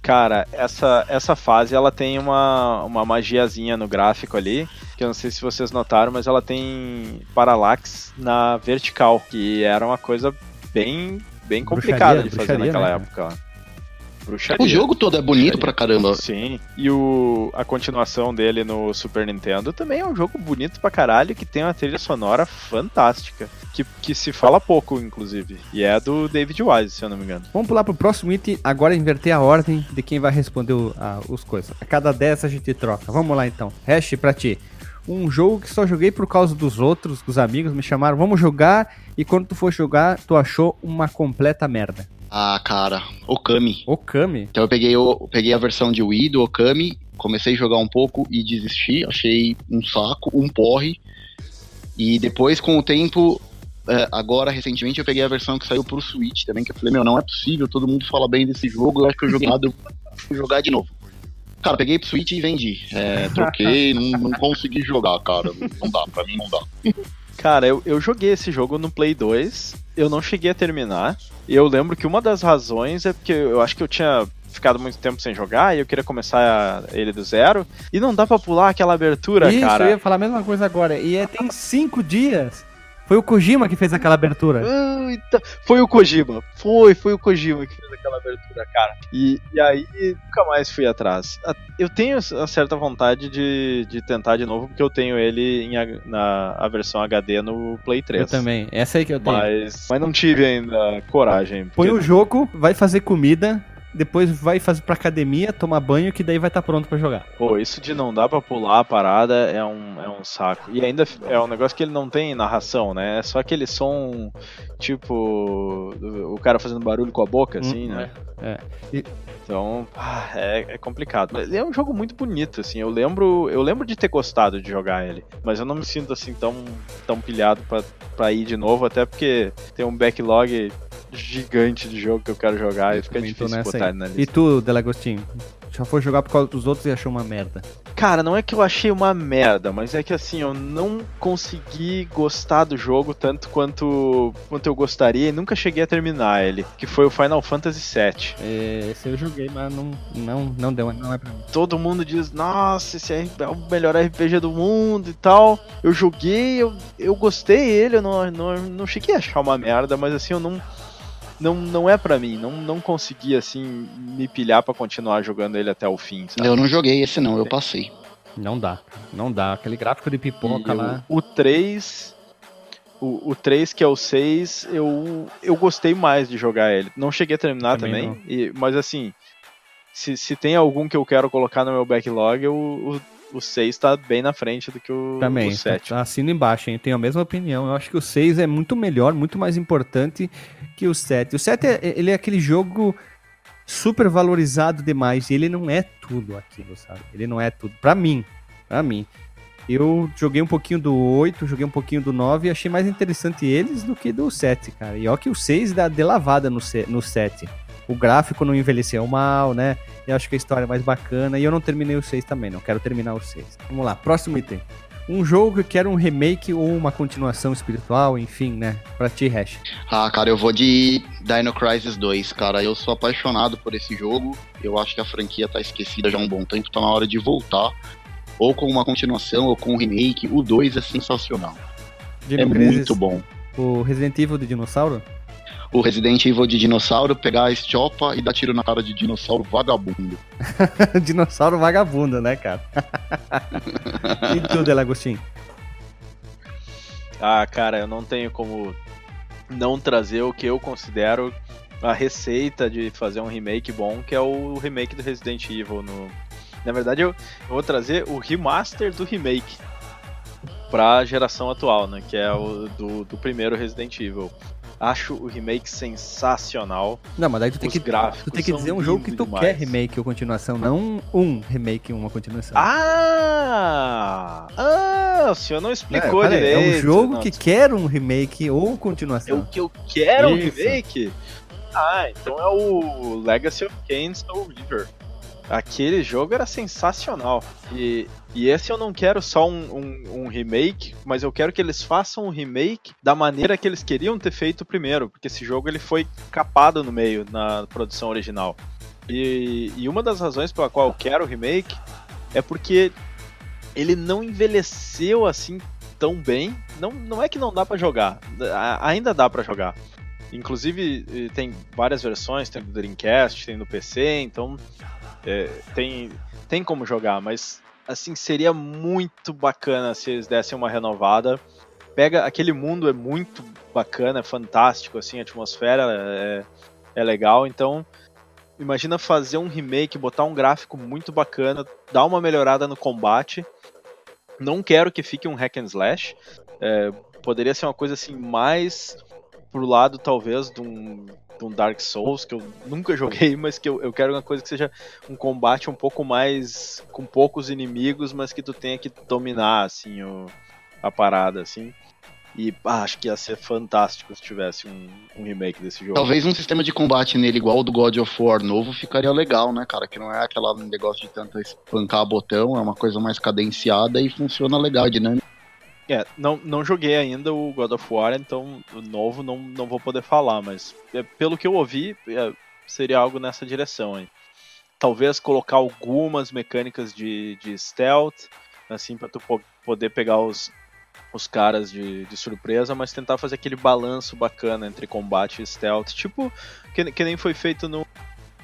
Cara, essa fase, ela tem uma magiazinha no gráfico ali, que eu não sei se vocês notaram, mas ela tem parallax na vertical, que era uma coisa bem complicada de fazer naquela época, né? Bruxaria. O jogo todo é bonito pra caramba. Sim, e a continuação dele no Super Nintendo também é um jogo bonito pra caralho, que tem uma trilha sonora fantástica, que se fala pouco, inclusive, e é do David Wise, se eu não me engano. Vamos pular pro próximo item, agora inverter a ordem de quem vai responder os coisas. A cada 10 a gente troca. Vamos lá então, Hash, pra ti. Um jogo que só joguei por causa dos outros, dos amigos me chamaram, vamos jogar, e quando tu for jogar, tu achou uma completa merda. Ah, cara, Okami. Okami? Então eu peguei a versão de Wii do Okami, comecei a jogar um pouco e desisti, achei um saco, um porre. E depois, com o tempo, agora recentemente eu peguei a versão que saiu pro Switch também, que eu falei, não é possível, todo mundo fala bem desse jogo, eu acho que eu joguei errado, vou jogar de novo. Cara, peguei pro Switch e vendi. Troquei, não consegui jogar, cara, não dá, pra mim não dá. Cara, eu joguei esse jogo no Play 2, eu não cheguei a terminar. Eu lembro que uma das razões é porque eu acho que eu tinha ficado muito tempo sem jogar e eu queria começar ele do zero. E não dá pra pular aquela abertura, isso, cara. Isso, eu ia falar a mesma coisa agora. E tem 5 dias. Foi o Kojima que fez aquela abertura. Foi o Kojima. Foi o Kojima que fez aquela abertura, cara. E aí, nunca mais fui atrás. Eu tenho a certa vontade de tentar de novo, porque eu tenho ele na versão HD no Play 3. Eu também. Essa aí que eu tenho. Mas não tive ainda coragem. Põe o jogo, vai fazer comida, depois vai fazer pra academia, tomar banho, que daí vai estar pronto pra jogar. Pô, isso de não dar pra pular a parada é um saco. E ainda é um negócio que ele não tem narração, né? É só aquele som, tipo, o cara fazendo barulho com a boca, assim, né? Então, é complicado. Mas é um jogo muito bonito, assim. Eu lembro de ter gostado de jogar ele, mas eu não me sinto, assim, tão pilhado pra ir de novo, até porque tem um backlog gigante de jogo que eu quero jogar e fica difícil botar ele na lista. E tu, Del Agostinho, já foi jogar por causa dos outros e achou uma merda? Cara, não é que eu achei uma merda, mas é que assim, eu não consegui gostar do jogo tanto quanto eu gostaria e nunca cheguei a terminar ele, que foi o Final Fantasy VII. Esse eu joguei, mas não deu, não é pra mim. Todo mundo diz, nossa, esse é o melhor RPG do mundo e tal. Eu joguei, eu gostei dele, eu não cheguei a achar uma merda, mas assim, eu não é pra mim, não consegui assim me pilhar pra continuar jogando ele até o fim, sabe? Eu não joguei esse não, eu passei. Não dá, aquele gráfico de pipoca e lá. O 3, que é o 6, eu gostei mais de jogar ele. Não cheguei a terminar também mas assim, se tem algum que eu quero colocar no meu backlog, o 6 tá bem na frente do que o 7. Tá assino embaixo, hein? Eu tenho a mesma opinião. Eu acho que o 6 é muito melhor, muito mais importante que o 7. O 7 ele é aquele jogo super valorizado demais. E ele não é tudo aquilo, sabe? Ele não é tudo. Pra mim. Eu joguei um pouquinho do 8, joguei um pouquinho do 9 e achei mais interessante eles do que do 7, cara. E ó que o 6 dá de lavada no 7. O gráfico não envelheceu mal, né? Eu acho que a história é mais bacana. E eu não terminei o 6 também, não quero terminar o 6. Vamos lá, próximo item. Um jogo que era um remake ou uma continuação espiritual, enfim, né? Pra ti, Hash. Ah, cara, eu vou de Dino Crisis 2, cara. Eu sou apaixonado por esse jogo. Eu acho que a franquia tá esquecida já há um bom tempo. Tá na hora de voltar. Ou com uma continuação, ou com um remake. O 2 é sensacional. Dino Crisis, muito bom. O Resident Evil de dinossauro? O Resident Evil de dinossauro, pegar a estiopa e dar tiro na cara de dinossauro vagabundo. Dinossauro vagabundo, né, cara? E tudo, Elagostinho? Ah, cara, eu não tenho como não trazer o que eu considero a receita de fazer um remake bom, que é o remake do Resident Evil. Na verdade, eu vou trazer o remaster do remake pra geração atual, né, que é o do primeiro Resident Evil. Acho o remake sensacional. Não, mas daí tu tem que dizer um jogo que tu demais. Quer remake ou continuação, não um remake ou uma continuação. Ah, o senhor não explicou direito. É um jogo que quer um remake ou continuação. É o que eu quero, um remake? Ah, então é o Legacy of Kain Soul River. Aquele jogo era sensacional. E esse eu não quero só um remake, mas eu quero que eles façam um remake da maneira que eles queriam ter feito primeiro, porque esse jogo ele foi capado no meio na produção original. E uma das razões pela qual eu quero o remake é porque ele não envelheceu assim tão bem. Não é que não dá pra jogar, ainda dá pra jogar. Inclusive tem várias versões, tem do Dreamcast, tem do PC, então tem como jogar, mas assim, seria muito bacana se eles dessem uma renovada. Pega, aquele mundo é muito bacana, é fantástico, assim, a atmosfera é legal, então imagina fazer um remake, botar um gráfico muito bacana, dar uma melhorada no combate. Não quero que fique um hack and slash, poderia ser uma coisa assim, mais pro lado talvez de um Dark Souls, que eu nunca joguei, mas que eu quero uma coisa que seja um combate um pouco mais, com poucos inimigos, mas que tu tenha que dominar, assim, a parada, assim. E acho que ia ser fantástico se tivesse um remake desse jogo. Talvez um sistema de combate nele igual o do God of War novo ficaria legal, né, cara? Que não é aquele negócio de tanto espancar botão, é uma coisa mais cadenciada e funciona legal, dinâmica. Não joguei ainda o God of War, então o novo não vou poder falar, mas pelo que eu ouvi, seria algo nessa direção, hein? Talvez colocar algumas mecânicas de stealth, assim, pra tu poder pegar os caras de surpresa, mas tentar fazer aquele balanço bacana entre combate e stealth, tipo, que nem foi feito no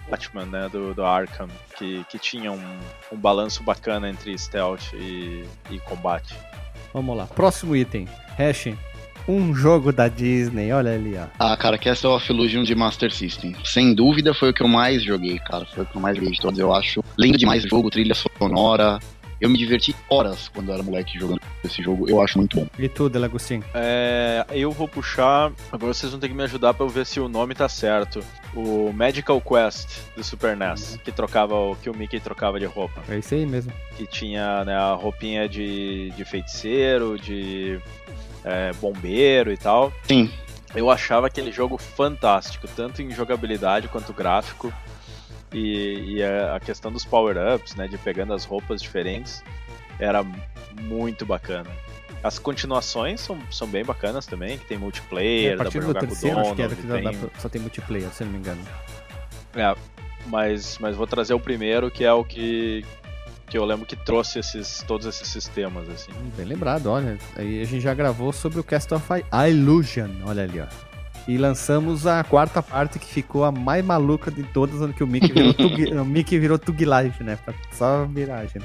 Batman, né, do Arkham, que tinha um balanço bacana entre stealth e combate. Vamos lá, próximo item. Hash, um jogo da Disney, olha ali, ó. Ah, cara, Castle of Illusion de Master System. Sem dúvida foi o que eu mais joguei, cara. Foi o que eu mais joguei de todos, eu acho. Lindo demais o jogo, trilha sonora. Eu me diverti horas quando eu era moleque jogando esse jogo, eu acho muito bom. E tu, Delagostinho? Eu vou puxar, agora vocês vão ter que me ajudar pra eu ver se o nome tá certo. O Magical Quest do Super NES, que o Mickey trocava de roupa. É isso aí mesmo. Que tinha, né, a roupinha de feiticeiro, de bombeiro e tal. Sim. Eu achava aquele jogo fantástico, tanto em jogabilidade quanto gráfico. E a questão dos power-ups, né, de pegando as roupas diferentes, era muito bacana. As continuações são bem bacanas também, que tem multiplayer, dá pra jogar com o dono, só tem multiplayer, se não me engano. É, mas vou trazer o primeiro, que é o que eu lembro que trouxe todos esses sistemas, assim. Bem lembrado, olha, aí a gente já gravou sobre o Cast of Illusion, olha ali, ó. E lançamos a quarta parte, que ficou a mais maluca de todas, onde que o Mickey virou Tug Life, né? Só viragem.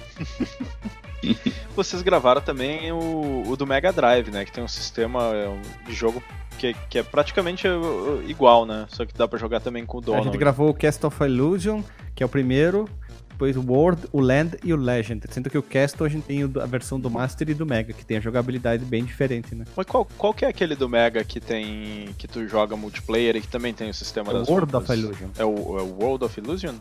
Vocês gravaram também o do Mega Drive, né? Que tem um sistema de jogo que é praticamente igual, né? Só que dá pra jogar também com o Donald. A gente gravou o Cast of Illusion, que é o primeiro, depois o World, o Land e o Legend. Sendo que o Cast a gente tem a versão do Master e do Mega, que tem a jogabilidade bem diferente, né? Mas qual que é aquele do Mega que tu joga multiplayer e que também tem o sistema das World roupas? Of Illusion. É o World of Illusion?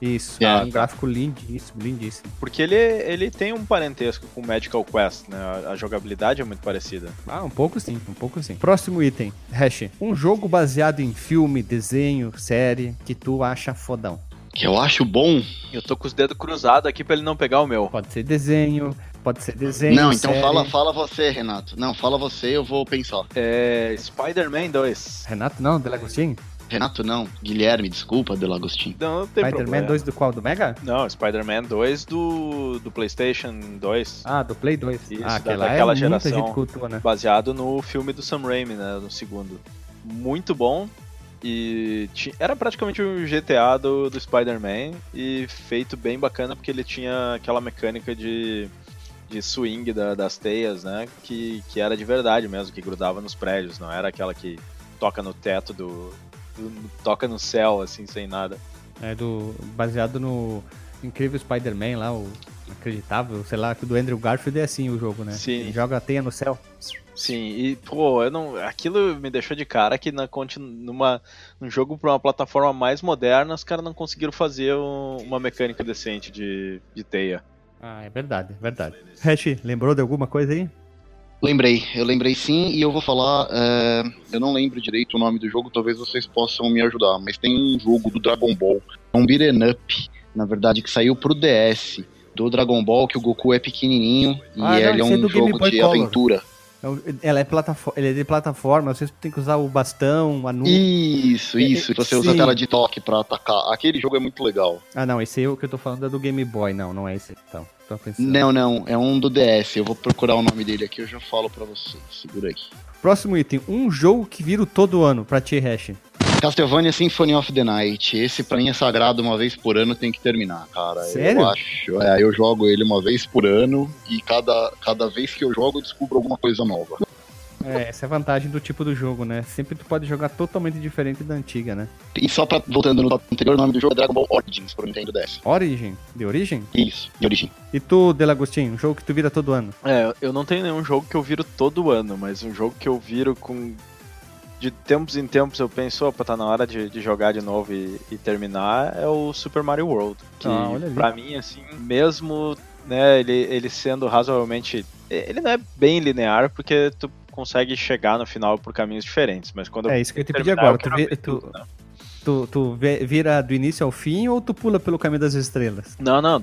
Isso, é um gráfico lindíssimo, lindíssimo. Porque ele tem um parentesco com o Magical Quest, né? A jogabilidade é muito parecida. Ah, um pouco sim, um pouco sim. Próximo item, Hash. Um jogo baseado em filme, desenho, série, que tu acha fodão. Que eu acho bom. Eu tô com os dedos cruzados aqui pra ele não pegar o meu. Pode ser desenho. Não, então série. Fala você, Renato. Não, fala você, eu vou pensar. É Spider-Man 2. Renato não, Del Agostinho? Renato não, Guilherme, desculpa, Del Agostinho. Não tem Spider-Man problema. 2 do qual? Do Mega? Não, Spider-Man 2 do PlayStation 2. Ah, do Play 2. Isso, daquela geração, muita gente cultua, né? Baseado no filme do Sam Raimi, né, no segundo. Muito bom. E era praticamente um GTA do Spider-Man, e feito bem bacana porque ele tinha aquela mecânica de swing das teias, né, que era de verdade mesmo, que grudava nos prédios, não era aquela que toca no teto toca no céu, assim, sem nada. É baseado no incrível Spider-Man lá, o acreditável, sei lá, que do Andrew Garfield é assim o jogo, né? Sim. Ele joga a teia no céu. Sim, e pô, aquilo me deixou de cara que num jogo pra uma plataforma mais moderna, os caras não conseguiram fazer uma mecânica decente de teia. Ah, é verdade, é verdade. Hash, lembrou de alguma coisa aí? Eu lembrei sim, e eu vou falar, eu não lembro direito o nome do jogo, talvez vocês possam me ajudar, mas tem um jogo do Dragon Ball, é um beat'em up, na verdade, que saiu pro DS, do Dragon Ball, que o Goku é pequenininho, e ele é um jogo de aventura. Ele é de plataforma, você tem que usar o bastão, a nuvem. Isso, você usa a tela de toque pra atacar. Aquele jogo é muito legal. Ah, não, esse é o que eu tô falando, é do Game Boy, não é esse então. Não, é um do DS, eu vou procurar o nome dele aqui, eu já falo pra você, segura aí. Próximo item, um jogo que viro todo ano pra ti, Hash. Castlevania Symphony of the Night, esse pra mim é sagrado, uma vez por ano tem que terminar, cara. Sério? Eu acho, eu jogo ele uma vez por ano e cada vez que eu jogo eu descubro alguma coisa nova. Essa é a vantagem do tipo do jogo, né? Sempre tu pode jogar totalmente diferente da antiga, né? E só voltando no tópico anterior, o nome do jogo é Dragon Ball Origins, pro Nintendo DS. Origin? De origem? Isso, de origem. E tu, Del Agostinho, um jogo que tu vira todo ano? Eu não tenho nenhum jogo que eu viro todo ano, mas um jogo que eu viro com... De tempos em tempos eu penso, opa, tá na hora de jogar de novo e terminar, é o Super Mario World. Que pra mim, assim, mesmo, né, ele sendo razoavelmente... Ele não é bem linear, porque tu consegue chegar no final por caminhos diferentes, mas quando isso que eu te pedi agora, tu vira do início ao fim ou tu pula pelo caminho das estrelas? Não,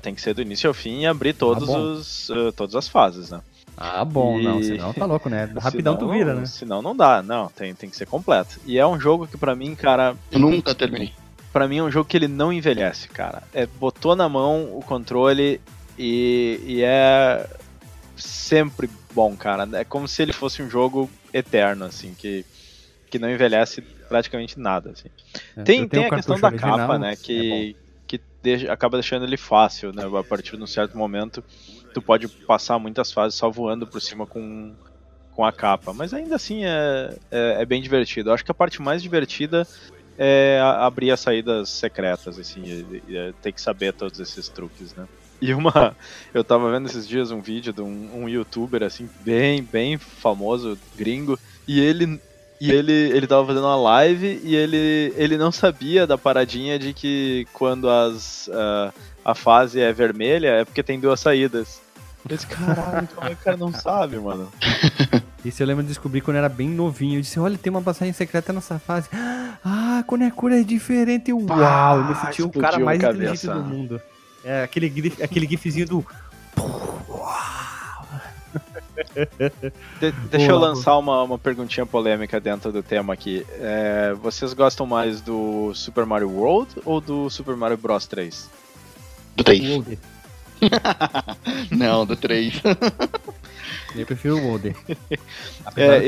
tem que ser do início ao fim e abrir todas as fases, né? Ah, bom, não, senão tá louco, né? Rapidão tu vira, né? Senão não dá, não, tem que ser completo. E é um jogo que pra mim, cara... Eu nunca terminei. Pra mim é um jogo que ele não envelhece, cara. Botou na mão o controle e é sempre bom, cara. É como se ele fosse um jogo eterno, assim, que não envelhece praticamente nada, assim. Tem a questão da original, capa, né, acaba deixando ele fácil, né? A partir de um certo momento... Tu pode passar muitas fases só voando por cima com a capa. Mas ainda assim é bem divertido. Eu acho que a parte mais divertida é abrir as saídas secretas, assim, e ter que saber todos esses truques, né? E eu tava vendo esses dias um vídeo de um youtuber, assim, bem, bem famoso, gringo, e ele tava fazendo uma live e ele não sabia da paradinha de que quando a fase é vermelha é porque tem duas saídas. Eu disse, caralho, como é que o cara não sabe, mano? Isso eu lembro de descobrir quando eu era bem novinho. Eu disse, olha, tem uma passagem secreta nessa fase. Ah! ah, quando é cura é diferente, uau, eu me senti o cara mais inteligente do mundo. É, aquele gifzinho do... Deixa eu lançar uma perguntinha polêmica dentro do tema aqui. É, vocês gostam mais do Super Mario World ou do Super Mario Bros 3? Do 3. Não, do 3. Eu prefiro o World. É,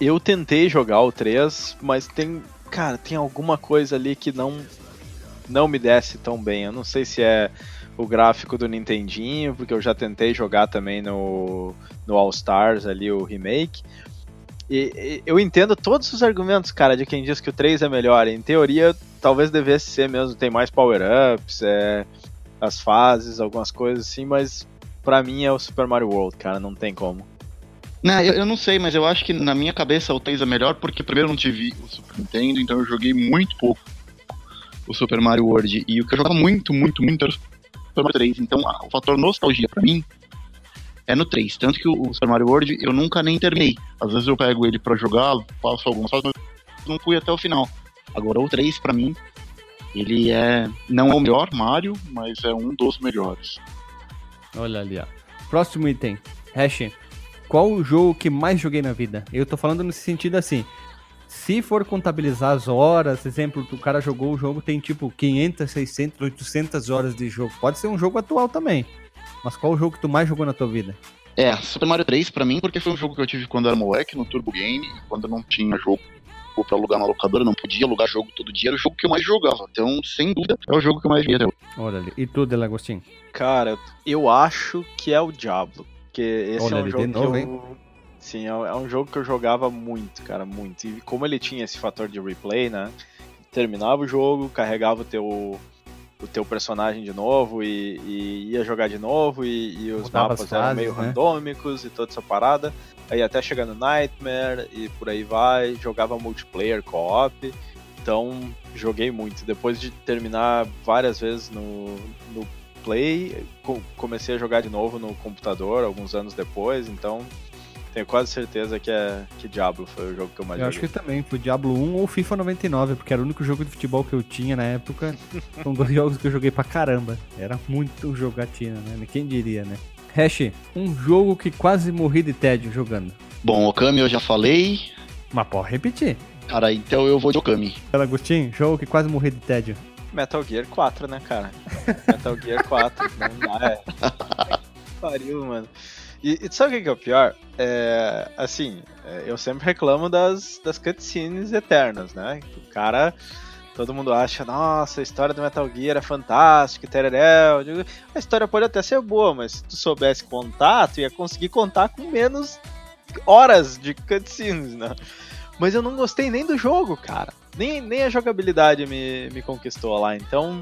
eu tentei jogar o 3, mas tem alguma coisa ali que não me desce tão bem. Eu não sei se é o gráfico do Nintendinho, porque eu já tentei jogar também no All Stars ali, o remake. E eu entendo todos os argumentos, cara, de quem diz que o 3 é melhor. Em teoria, talvez devesse ser mesmo. Tem mais power-ups, as fases, algumas coisas assim, mas pra mim é o Super Mario World, cara, não tem como. Não, eu não sei, mas eu acho que na minha cabeça o 3 é melhor, porque primeiro eu não tive o Super Nintendo, então eu joguei muito pouco o Super Mario World. E o que eu jogava muito, muito, muito era o Super Mario 3. Então o fator nostalgia pra mim é no 3. Tanto que o Super Mario World eu nunca nem terminei. Às vezes eu pego ele pra jogar, passo algumas fases, mas não fui até o final. Agora o 3 pra mim, ele não é o melhor Mario, mas é um dos melhores. Olha ali, ó. Próximo item. Hash, qual o jogo que mais joguei na vida? Eu tô falando nesse sentido assim, se for contabilizar as horas, exemplo, o cara jogou o jogo, tem tipo 500, 600, 800 horas de jogo. Pode ser um jogo atual também. Mas qual o jogo que tu mais jogou na tua vida? Super Mario 3 pra mim, porque foi um jogo que eu tive quando era moleque, no Turbo Game, quando eu não tinha jogo pra alugar na locadora, não podia alugar jogo todo dia, era o jogo que eu mais jogava, então sem dúvida é o jogo que eu mais joguei. Olha ali, e tu, Delagostinho? Cara, eu acho que é o Diablo, porque esse é um jogo que eu... Sim, é um jogo que eu jogava muito, cara, muito, e como ele tinha esse fator de replay, né, terminava o jogo, carregava o teu personagem de novo e ia jogar de novo e os mapas eram meio randômicos e toda essa parada, aí até chegando Nightmare e por aí vai, jogava multiplayer, co-op, então joguei muito, depois de terminar várias vezes no Play, comecei a jogar de novo no computador alguns anos depois, então tenho quase certeza que Diablo foi o jogo que eu mais joguei. Eu acho que também foi Diablo 1 ou FIFA 99, porque era o único jogo de futebol que eu tinha na época. São dois jogos que eu joguei pra caramba. Era muito jogatina, né? Quem diria, né? Hash, um jogo que quase morri de tédio jogando. Bom, Okami eu já falei. Mas pode repetir. Cara, então eu vou de Okami. Agostinho, jogo que quase morri de tédio. Metal Gear 4, né, cara? Metal Gear 4. Não dá, Pariu, mano. E sabe o que é o pior? Eu sempre reclamo das cutscenes eternas, né? O cara, todo mundo acha, nossa, a história do Metal Gear é fantástica, tereré. Digo, a história pode até ser boa, mas se tu soubesse contar, tu ia conseguir contar com menos horas de cutscenes, né? Mas eu não gostei nem do jogo, cara. Nem a jogabilidade me conquistou lá, então...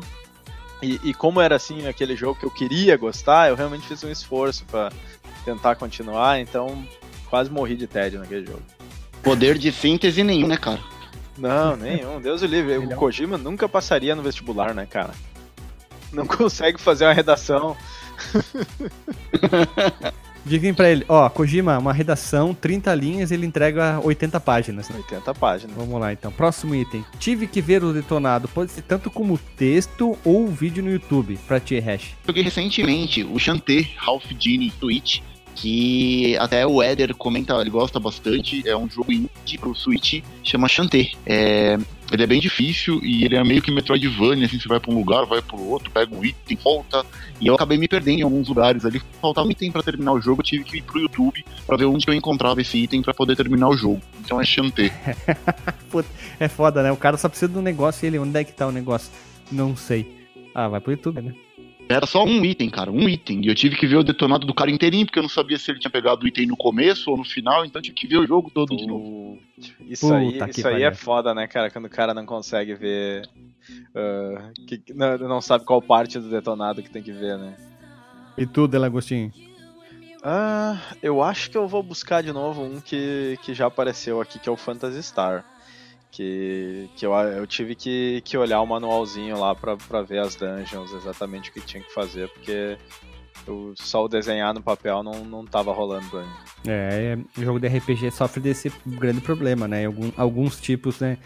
E como era assim aquele jogo que eu queria gostar, eu realmente fiz um esforço pra tentar continuar, então quase morri de tédio naquele jogo. Poder de síntese nenhum, né, cara? Não, nenhum, Deus o livre. O Kojima nunca passaria no vestibular, né, cara? Não consegue fazer uma redação. Dizem pra ele, Kojima, uma redação, 30 linhas, ele entrega 80 páginas. Né? 80 páginas. Vamos lá, então. Próximo item. Tive que ver o detonado. Pode ser tanto como texto ou vídeo no YouTube. Pra ti, Hash. Joguei recentemente o Shantae, Ralph Dini, Twitch, que até o Éder comenta, ele gosta bastante. É um jogo indie pro Switch, chama Shantae. Ele é bem difícil e ele é meio que Metroidvania, assim, você vai pra um lugar, vai pro outro, pega um item, volta, e eu acabei me perdendo em alguns lugares ali, faltava um item pra terminar o jogo, eu tive que ir pro YouTube pra ver onde eu encontrava esse item pra poder terminar o jogo, então é Shantae. É foda, né, o cara só precisa do negócio e ele, onde é que tá o negócio? Não sei. Ah, vai pro YouTube, né? Era só um item, cara, um item, e eu tive que ver o detonado do cara inteirinho, porque eu não sabia se ele tinha pegado o item no começo ou no final, então eu tive que ver o jogo todo de novo. Isso aí é foda, né, cara, quando o cara não consegue ver, não sabe qual parte do detonado que tem que ver, né. E tu, Delagostinho? Eu acho que eu vou buscar de novo um que já apareceu aqui, que é o Phantasy Star. Que eu tive que olhar o manualzinho lá pra ver as dungeons, exatamente o que tinha que fazer, porque só o desenhar no papel não tava rolando ainda. O jogo de RPG sofre desse grande problema, né? Alguns tipos, né?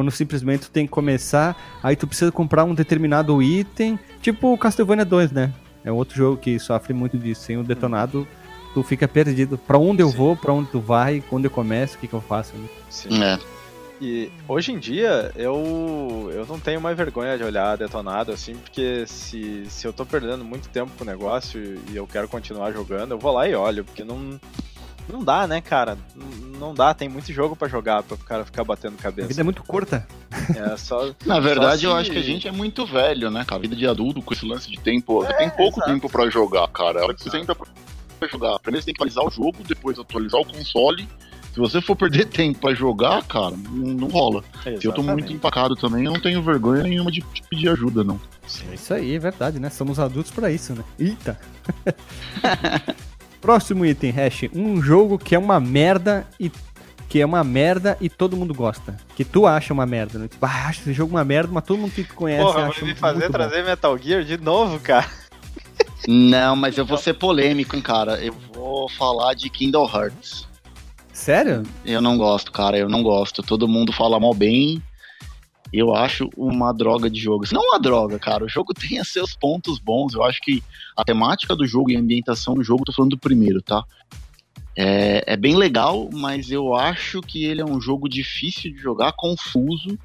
quando simplesmente tu tem que começar, aí tu precisa comprar um determinado item, tipo o Castlevania 2, né? É outro jogo que sofre muito disso, sem o detonado tu fica perdido, pra onde eu vou, pra onde tu vai, quando eu começo, o que eu faço, né? Sim. É. E hoje em dia, eu não tenho mais vergonha de olhar detonado, assim, porque se eu tô perdendo muito tempo com o negócio e eu quero continuar jogando, eu vou lá e olho, porque não dá, né, cara? Não dá, tem muito jogo pra jogar, pra o cara ficar batendo cabeça. A vida é muito curta. É, só, na verdade, eu acho que a gente é muito velho, né, cara? A vida de adulto, com esse lance de tempo, você tem pouco tempo pra jogar, cara. A hora que você entra pra jogar, primeiro você tem que atualizar o jogo, depois atualizar o console... Se você for perder tempo pra jogar, cara, não rola. Exatamente. Eu tô muito empacado também, eu não tenho vergonha nenhuma de pedir ajuda, não. É isso aí, é verdade, né? Somos adultos pra isso, né? Eita! Próximo item, Hash. Um jogo que é uma merda e... Que é uma merda e todo mundo gosta. Que tu acha uma merda, né? Tipo, acho esse jogo uma merda, mas todo mundo que conhece acha muito bom. Porra, vou me fazer trazer Metal Gear de novo, cara. Não, mas eu vou ser polêmico, hein, cara. Eu vou falar de Kingdom Hearts. Sério? Eu não gosto, cara, eu não gosto. Todo mundo fala mal bem. Eu acho uma droga de jogo. Não uma droga, cara. O jogo tem seus pontos bons. Eu acho que a temática do jogo e a ambientação do jogo, tô falando do primeiro, tá? É bem legal, mas eu acho que ele é um jogo difícil de jogar, confuso.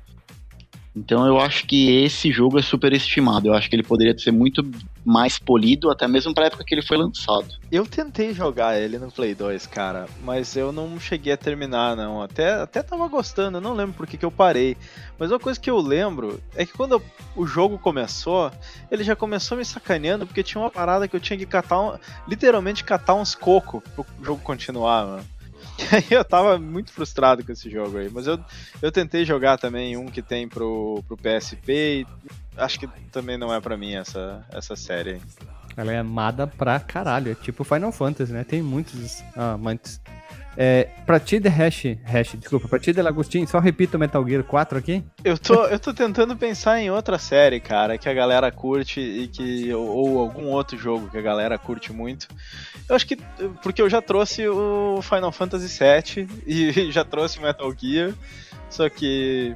Então eu acho que esse jogo é superestimado. Eu acho que ele poderia ser muito mais polido, até mesmo pra época que ele foi lançado. Eu tentei jogar ele no Play 2, cara, mas eu não cheguei a terminar, não. Até tava gostando, eu não lembro por que eu parei. Mas uma coisa que eu lembro é que quando o jogo começou, ele já começou me sacaneando, porque tinha uma parada que eu tinha que literalmente catar uns cocos pro jogo continuar, mano. E aí eu tava muito frustrado com esse jogo aí, mas eu tentei jogar também um que tem pro PSP e acho que também não é pra mim essa série. Ela é amada pra caralho, é tipo Final Fantasy, né? Tem muitos amantes. Pra ti, The Hash, desculpa, pra ti, The Lagostinho, só repita o Metal Gear 4 aqui. Eu tô tentando pensar em outra série, cara, que a galera curte e que... Ou algum outro jogo que a galera curte muito. Eu acho que... Porque eu já trouxe o Final Fantasy VII e já trouxe o Metal Gear. Só que...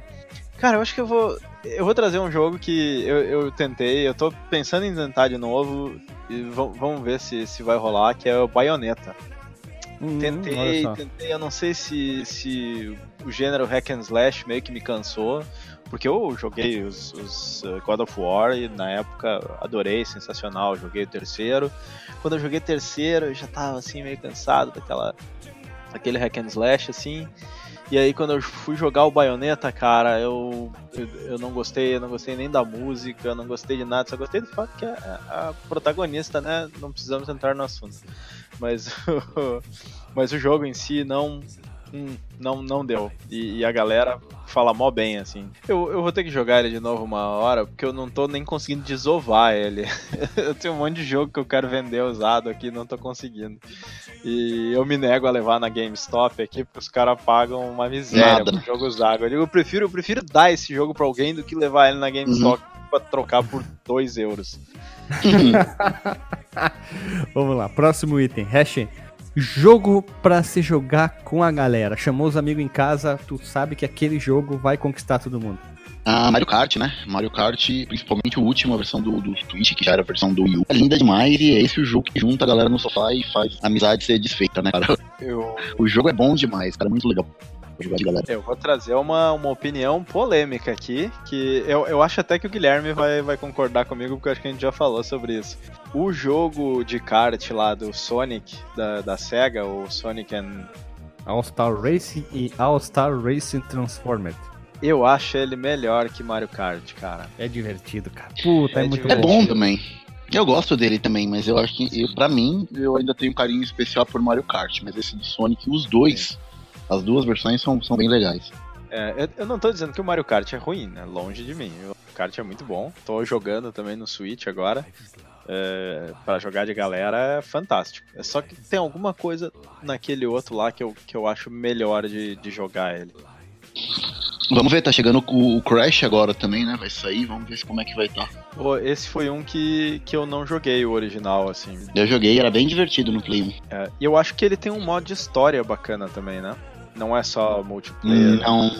Cara, eu acho que eu vou trazer um jogo que eu tentei, eu tô pensando em tentar de novo e vamos ver se vai rolar, que é o Bayonetta. Tentei, eu não sei se o gênero hack and slash meio que me cansou, porque eu joguei os God of War e na época adorei, sensacional, joguei o terceiro. Quando eu joguei o terceiro eu já tava assim meio cansado daquele hack and slash assim. E aí quando eu fui jogar o Bayonetta, cara, eu não gostei nem da música, não gostei de nada, só gostei do fato que a protagonista, né, não precisamos entrar no assunto. Mas o jogo em si não deu. E a galera fala mó bem, assim. Eu vou ter que jogar ele de novo uma hora, porque eu não tô nem conseguindo desovar ele. Eu tenho um monte de jogo que eu quero vender usado aqui, não tô conseguindo. E eu me nego a levar na GameStop aqui, porque os caras pagam uma miséria por jogo usado. Eu digo, eu prefiro dar esse jogo pra alguém do que levar ele na GameStop pra trocar por 2 euros. Vamos lá, próximo item. Hash. Jogo pra se jogar com a galera. Chamou os amigos em casa, tu sabe que aquele jogo vai conquistar todo mundo. Ah, Mario Kart, né? Mario Kart, principalmente o último, a versão do Switch, que já era a versão do Wii U. É linda demais e é esse o jogo que junta a galera no sofá e faz a amizade ser desfeita, né, cara? O jogo é bom demais, cara, muito legal. Eu vou trazer uma opinião polêmica aqui, que eu acho até que o Guilherme vai concordar comigo, porque eu acho que a gente já falou sobre isso. O jogo de kart lá do Sonic, da SEGA, o Sonic and... All-Star Racing e All-Star Racing Transformed. Eu acho ele melhor que Mario Kart, cara. É divertido, cara. Puta, é muito divertido. É bom também. Eu gosto dele também, mas eu acho que, pra mim, eu ainda tenho um carinho especial por Mario Kart, mas esse do Sonic, os dois... As duas versões são bem legais. Eu não tô dizendo que o Mario Kart é ruim, né? Longe de mim. O Mario Kart é muito bom. Tô jogando também no Switch agora. Pra jogar de galera é fantástico. É só que tem alguma coisa naquele outro lá que eu acho melhor de jogar ele. Vamos ver, tá chegando o Crash agora também, né? Vai sair, vamos ver como é que vai estar. Esse foi um que eu não joguei, o original, assim. Eu joguei, era bem divertido no Play 1. E eu acho que ele tem um modo de história bacana também, né? Não é só multiplayer? Não,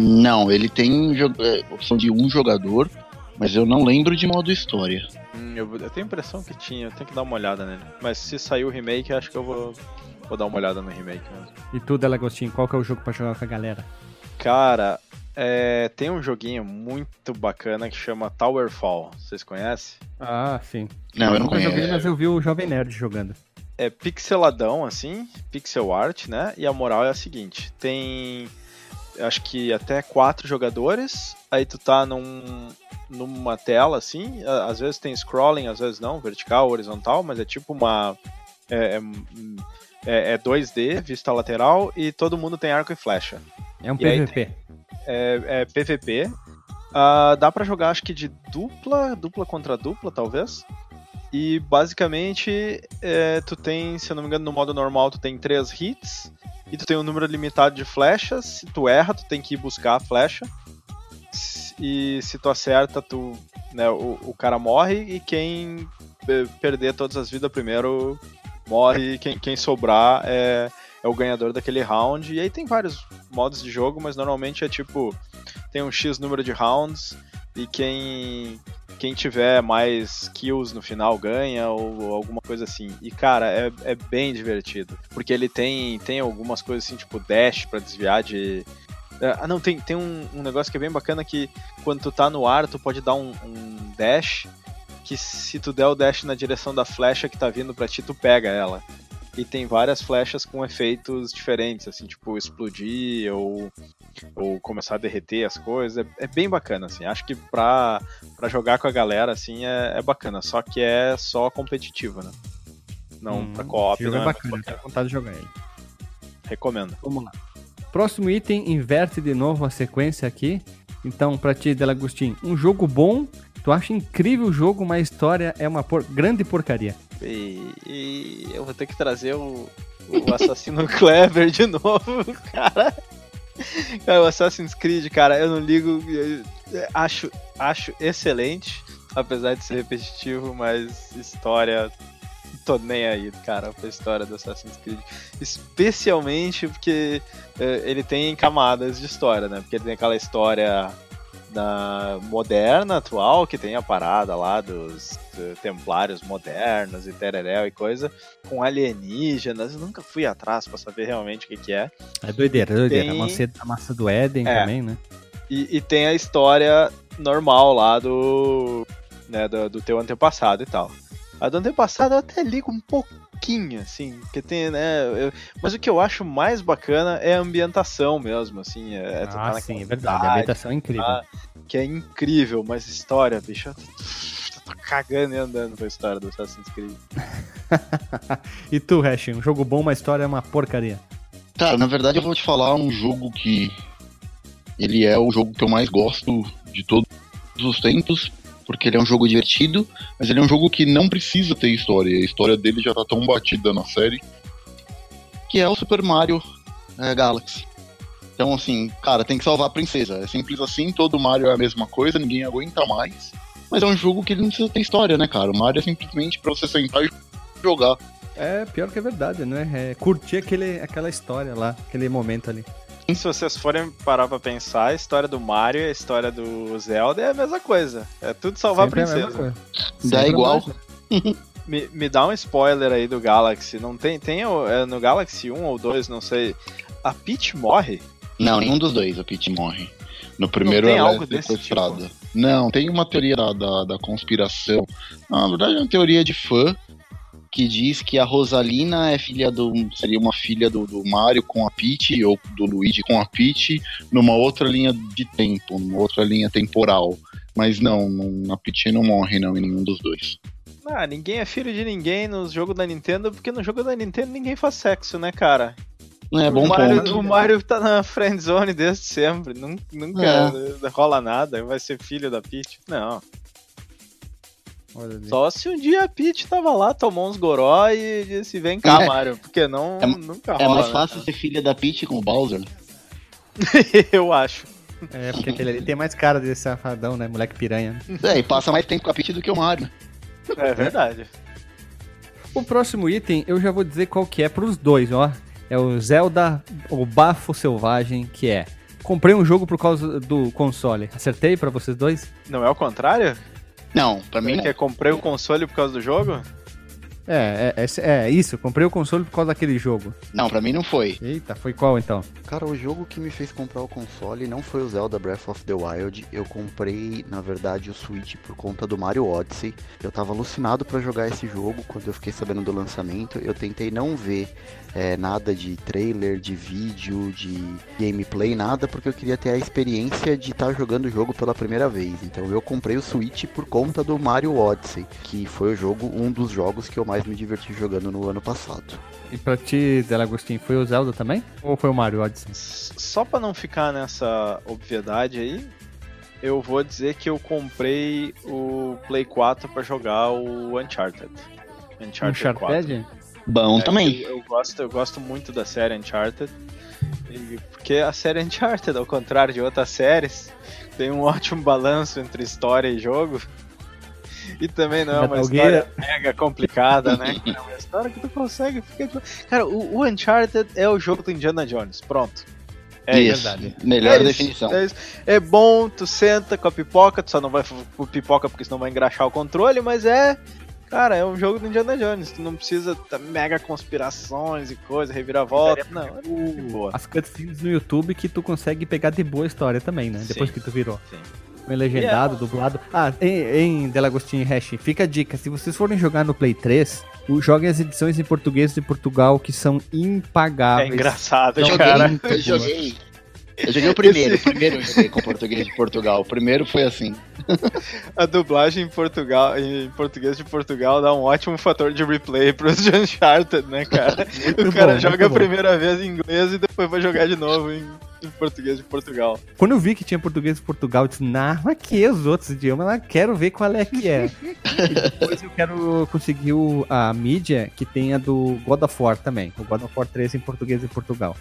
não, ele tem opção de um jogador, mas eu não lembro de modo história. Eu tenho a impressão que tinha, eu tenho que dar uma olhada nele. Mas se sair o remake, acho que eu vou dar uma olhada no remake mesmo. E tu, Delagostinho, qual que é o jogo pra jogar com a galera? Cara, tem um joguinho muito bacana que chama Towerfall, vocês conhecem? Ah, sim. Não, eu não conheço. Joguei, mas eu vi o Jovem Nerd jogando. É pixeladão, assim, pixel art, né? E a moral é a seguinte, tem, acho que até 4 jogadores, aí tu tá numa tela, assim, às vezes tem scrolling, às vezes não, vertical, horizontal, mas é tipo uma... É 2D, vista lateral, e todo mundo tem arco e flecha. É um PVP. É PVP. Dá pra jogar, acho que de dupla contra dupla, talvez. E basicamente, tu tem, se eu não me engano, no modo normal tu tem 3 hits, e tu tem um número limitado de flechas. Se tu erra, tu tem que ir buscar a flecha. E se tu acerta, tu, né, o cara morre, e quem perder todas as vidas primeiro morre, e quem sobrar é o ganhador daquele round. E aí tem vários modos de jogo, mas normalmente é tipo, tem um X número de rounds, e quem tiver mais kills no final ganha, ou alguma coisa assim. E cara, é bem divertido, porque ele tem algumas coisas assim, tipo dash pra desviar de... Ah não, tem um negócio que é bem bacana, que quando tu tá no ar, tu pode dar um dash, que se tu der o dash na direção da flecha que tá vindo pra ti, tu pega ela. E tem várias flechas com efeitos diferentes, assim, tipo explodir ou começar a derreter as coisas. É bem bacana, assim. Acho que pra jogar com a galera, assim, é bacana. Só que é só competitivo, né? Não pra co-op, né? É bacana, tenho vontade de jogar ele. Recomendo. Vamos lá. Próximo item, inverte de novo a sequência aqui. Então, pra ti, Delagostinho, um jogo bom... Tu acha incrível o jogo, mas a história é uma grande porcaria. E eu vou ter que trazer o Assassino Clever de novo, cara. O Assassin's Creed, cara, eu não ligo. Eu acho excelente, apesar de ser repetitivo, mas história... Tô nem aí, cara, pra história do Assassin's Creed. Especialmente porque ele tem camadas de história, né? Porque ele tem aquela história... moderna, atual, que tem a parada lá dos templários modernos e tereré e coisa, com alienígenas. Eu nunca fui atrás pra saber realmente o que é. É doideira, é doideira. Tem... A massa do Éden também, né? E tem a história normal lá do teu antepassado e tal. A do antepassado eu até ligo um pouquinho, assim, que tem, né? Mas o que eu acho mais bacana é a ambientação mesmo, assim. Sim, é verdade. A ambientação é incrível. Que é incrível, mas história, bicho, eu tô cagando e andando pra história do Assassin's Creed. E tu, Hash, um jogo bom, mas história é uma porcaria. Cara, na verdade eu vou te falar um jogo que... Ele é o jogo que eu mais gosto de todos os tempos, porque ele é um jogo divertido, mas ele é um jogo que não precisa ter história. A história dele já tá tão batida na série, que é o Super Mario Galaxy. Então, assim, cara, tem que salvar a princesa. É simples assim, todo Mario é a mesma coisa, ninguém aguenta mais. Mas é um jogo que ele não precisa ter história, né, cara? O Mario é simplesmente pra você sentar e jogar. É, pior que é verdade, né? É curtir aquela história lá, aquele momento ali. Se vocês forem parar pra pensar, a história do Mario e a história do Zelda é a mesma coisa. É tudo salvar sempre a princesa. Dá igual. Me dá um spoiler aí do Galaxy. Não tem no Galaxy 1 ou 2, não sei. A Peach morre? Não, nenhum dos dois a Peach morre. No primeiro ela é sequestrada. Tipo? Não, tem uma teoria da conspiração. Na verdade é uma teoria de fã que diz que a Rosalina é seria uma filha do Mario com a Peach, ou do Luigi com a Peach, numa outra linha de tempo, numa outra linha temporal. Mas não, a Peach não morre, não, em nenhum dos dois. Ah, ninguém é filho de ninguém no jogo da Nintendo, porque no jogo da Nintendo ninguém faz sexo, né, cara? É, bom ponto. O Mario tá na friendzone desde sempre, nunca rola nada, vai ser filho da Peach, não. Só se um dia a Peach tava lá, tomou uns goró e disse, vem cá, Mario, porque nunca rola. É mais fácil ser filha da Peach com o Bowser? Eu acho. É, porque aquele ali tem mais cara desse safadão, né, moleque piranha. E passa mais tempo com a Peach do que o Mario. É verdade. O próximo item, eu já vou dizer qual que é pros dois, ó. é o Zelda, o Bafo Selvagem, que é... Comprei um jogo por causa do console. Acertei pra vocês dois? Não é o contrário? Não, pra mim não. Que é comprei o console por causa do jogo? É isso, comprei o console por causa daquele jogo. Não, pra mim não foi. Eita, foi qual então? Cara, o jogo que me fez comprar o console não foi o Zelda Breath of the Wild. Eu comprei, na verdade, o Switch por conta do Mario Odyssey. Eu tava alucinado pra jogar esse jogo quando eu fiquei sabendo do lançamento. Eu tentei não ver nada de trailer, de vídeo, de gameplay, nada, porque eu queria ter a experiência de estar jogando o jogo pela primeira vez. Então eu comprei o Switch por conta do Mario Odyssey, que foi o jogo, um dos jogos que eu mais me diverti jogando no ano passado. E pra ti, Delagostinho, foi o Zelda também? Ou foi o Mario Odyssey? Só pra não ficar nessa obviedade aí, eu vou dizer que eu comprei o Play 4 pra jogar o Uncharted 4. Bom também. Eu gosto muito da série Uncharted, porque a série Uncharted, ao contrário de outras séries, tem um ótimo balanço entre história e jogo. E também não é uma história mega complicada, né? É uma história que tu consegue ficar... Cara, o Uncharted é o jogo do Indiana Jones, pronto. É isso, verdade. Melhor definição. Isso. É bom, tu senta com a pipoca, tu só não vai com pipoca porque senão vai engraxar o controle, mas é... Cara, é um jogo do Indiana Jones, tu não precisa mega conspirações e coisa, reviravolta, não. É boa. As cutscenes no YouTube que tu consegue pegar de boa história também, né? Sim, depois que tu virou. Sim. Legendado, yeah, dublado. Ah, em Delagostinho e Hash, fica a dica. Se vocês forem jogar no Play 3, joguem as edições em português de Portugal, que são impagáveis. É engraçado, não, cara. Eu joguei o primeiro eu joguei com português de Portugal. O primeiro foi assim. A dublagem em português de Portugal dá um ótimo fator de replay pros Uncharted, né, cara? O cara joga a primeira vez em inglês e depois vai jogar de novo em português de Portugal. Quando eu vi que tinha português de Portugal, eu disse, não, aqui os outros idiomas, eu quero ver qual é que é. E depois eu quero conseguir a mídia que tem a do God of War também. O God of War 3 em português de Portugal.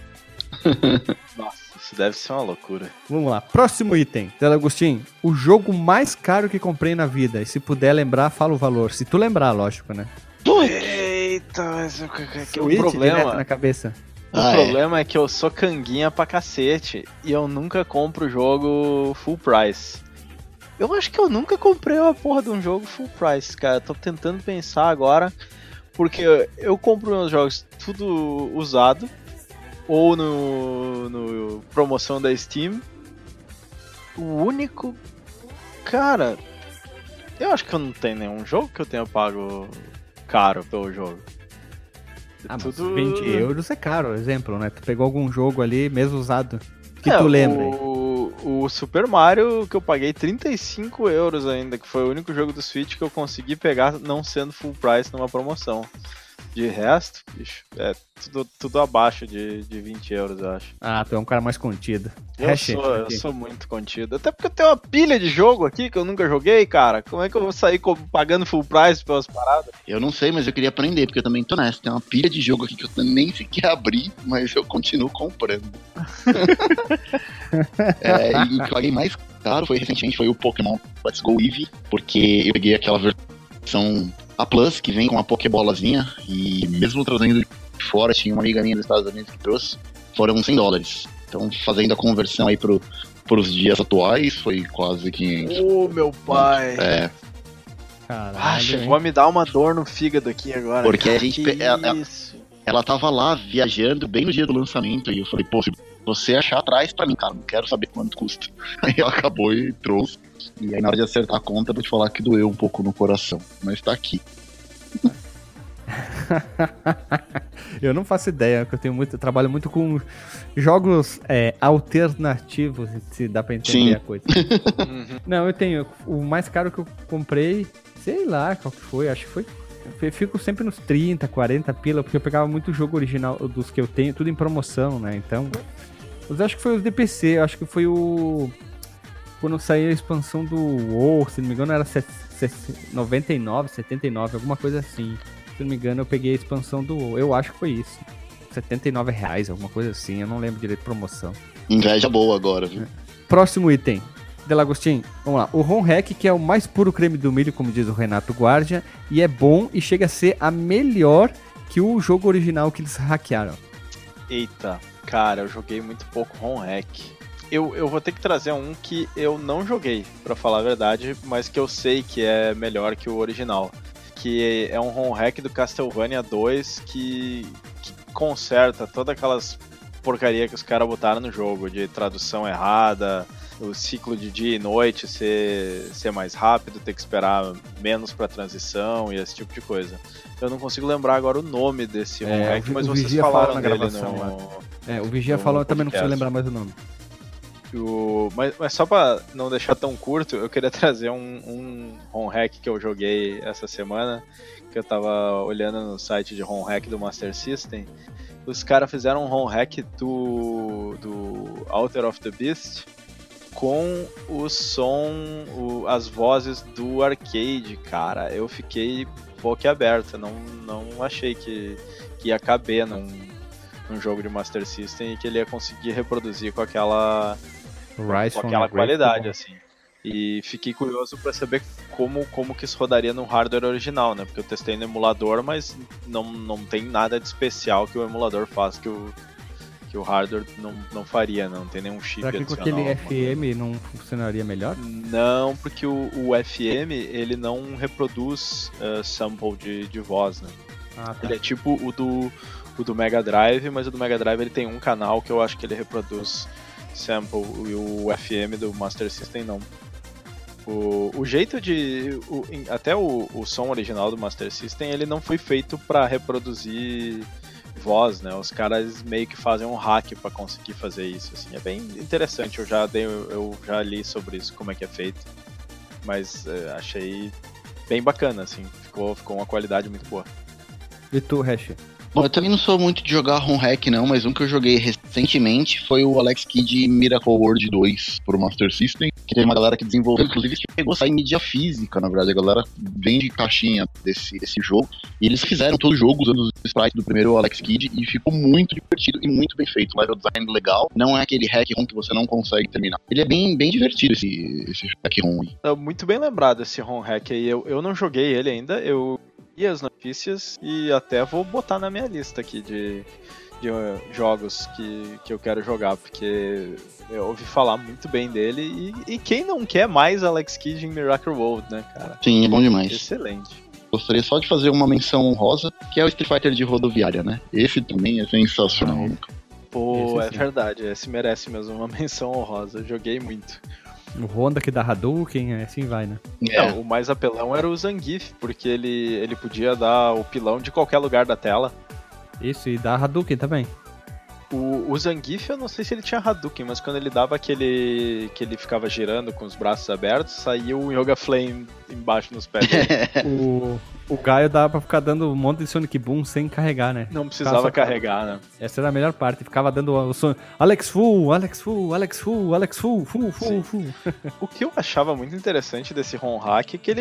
Nossa. Isso deve ser uma loucura. Vamos lá. Próximo item. Delagostinho, o jogo mais caro que comprei na vida. E se puder lembrar, fala o valor. Se tu lembrar, lógico, né? Eita, mas o problema... na cabeça. O problema é que eu sou canguinha pra cacete. E eu nunca compro jogo full price. Eu acho que eu nunca comprei uma porra de um jogo full price, cara. Tô tentando pensar agora. Porque eu compro meus jogos tudo usado. Ou no promoção da Steam. O único... Cara, eu acho que eu não tenho nenhum jogo que eu tenha pago caro pelo jogo. Tudo... mas 20 euros é caro, exemplo, né? Tu pegou algum jogo ali, mesmo usado, que tu lembra. O Super Mario, que eu paguei 35 euros ainda, que foi o único jogo do Switch que eu consegui pegar não sendo full price numa promoção. De resto, bicho, é tudo abaixo de 20 euros, eu acho. Ah, tu é um cara mais contido. Eu sou muito contido. Até porque eu tenho uma pilha de jogo aqui que eu nunca joguei, cara. Como é que eu vou sair pagando full price pelas paradas? Eu não sei, mas eu queria aprender, porque eu também tô nessa. Tem uma pilha de jogo aqui que eu nem sequer abri, mas eu continuo comprando. E o que eu paguei mais caro recentemente foi o Pokémon Let's Go Eevee, porque eu peguei aquela versão... A Plus, que vem com uma pokebolazinha, e mesmo trazendo de fora, tinha uma amiga minha dos Estados Unidos que trouxe, foram $100. Então, fazendo a conversão aí pros dias atuais, foi quase 500. Ô, meu pai! É. Caralho. Chegou a me dar uma dor no fígado aqui agora. Porque a gente... Ela tava lá, viajando, bem no dia do lançamento, e eu falei, pô, se você achar, traz pra mim, cara, não quero saber quanto custa. Aí ela acabou e trouxe. E aí na hora de acertar a conta, vou te falar que doeu um pouco no coração, mas tá aqui. Eu não faço ideia, porque eu trabalho muito com jogos alternativos, se dá pra entender. Sim. A coisa. Não, eu tenho o mais caro que eu comprei, sei lá qual que foi, acho que foi. Eu fico sempre nos 30, 40 pila, porque eu pegava muito jogo original dos que eu tenho, tudo em promoção, né? Então, eu acho que foi os de PC, eu acho que foi o... Quando saiu a expansão do War, se não me engano, era 99, 79, alguma coisa assim. Se não me engano, eu peguei a expansão do War. Eu acho que foi isso. R$79, alguma coisa assim. Eu não lembro direito de promoção. Inveja boa agora, viu? Próximo item. Delagostinho, vamos lá. O ROM Hack, que é o mais puro creme do milho, como diz o Renato Guardia. E é bom e chega a ser a melhor que o jogo original que eles hackearam. Eita, cara, eu joguei muito pouco ROM hack. Eu vou ter que trazer um que eu não joguei, pra falar a verdade, mas que eu sei que é melhor que o original. Que é um ROM hack do Castlevania 2 que conserta todas aquelas porcaria que os caras botaram no jogo, de tradução errada, o ciclo de dia e noite ser mais rápido, ter que esperar menos pra transição e esse tipo de coisa. Eu não consigo lembrar agora o nome desse ROM hack, mas vocês falaram na gravação. O Vigia falou, eu também não consigo lembrar mais o nome. Mas só pra não deixar tão curto, eu queria trazer um ROM hack que eu joguei essa semana, que eu tava olhando no site de ROM hack do Master System. Os caras fizeram um ROM hack do Altar of the Beast com o som, as vozes do arcade, cara. Eu fiquei boquiaberto, não achei que ia caber num jogo de Master System e que ele ia conseguir reproduzir com aquela qualidade, assim. E fiquei curioso pra saber como que isso rodaria no hardware original, né? Porque eu testei no emulador, mas não tem nada de especial que o emulador faz que o hardware não faria, não tem nenhum chip adicional. Será que aquele FM não funcionaria melhor? Não, porque o FM ele não reproduz sample de voz, né? Ah, tá. Ele é tipo o do Mega Drive, mas o do Mega Drive ele tem um canal que eu acho que ele reproduz sample, e o FM do Master System não. O jeito de... até o som original do Master System, ele não foi feito pra reproduzir voz, né? Os caras meio que fazem um hack pra conseguir fazer isso, assim. É bem interessante, eu já li sobre isso, como é que é feito. Mas achei bem bacana, assim. Ficou uma qualidade muito boa. E tu, Hash? Bom, eu também não sou muito de jogar ROM hack não, mas um que eu joguei recentemente foi o Alex Kidd Miracle World 2 pro Master System, que tem uma galera que desenvolveu, inclusive, que pegou sair em mídia física, na verdade, a galera vem de caixinha desse jogo, e eles fizeram todo o jogo usando os sprites do primeiro Alex Kidd, e ficou muito divertido e muito bem feito, level design legal, não é aquele hack ROM que você não consegue terminar. Ele é bem, bem divertido, esse hack ROM. É muito bem lembrado esse ROM hack aí, eu não joguei ele ainda, eu... e as notícias, e até vou botar na minha lista aqui de jogos que eu quero jogar, porque eu ouvi falar muito bem dele, e quem não quer mais Alex Kidd em Miracle World, né, cara? Sim, é bom demais. Excelente. Gostaria só de fazer uma menção honrosa, que é o Street Fighter de rodoviária, né? Esse também é sensacional. Pô, é verdade, esse merece mesmo uma menção honrosa, eu joguei muito. O Honda que dá Hadouken, assim vai, né? Não, o mais apelão era o Zangief, porque ele podia dar o pilão de qualquer lugar da tela. Isso, e dá Hadouken também. O Zangief, eu não sei se ele tinha Hadouken, mas quando ele dava aquele... que ele ficava girando com os braços abertos, saía o Yoga Flame embaixo nos pés dele. O Gaio dava pra ficar dando um monte de Sonic Boom sem carregar, né? Não precisava carregar, né? Essa era a melhor parte, ficava dando o Sonic... Alex Full, Alex Full, Alex Full, Alex Full, Full, Full, Full. O que eu achava muito interessante desse ROM hack é que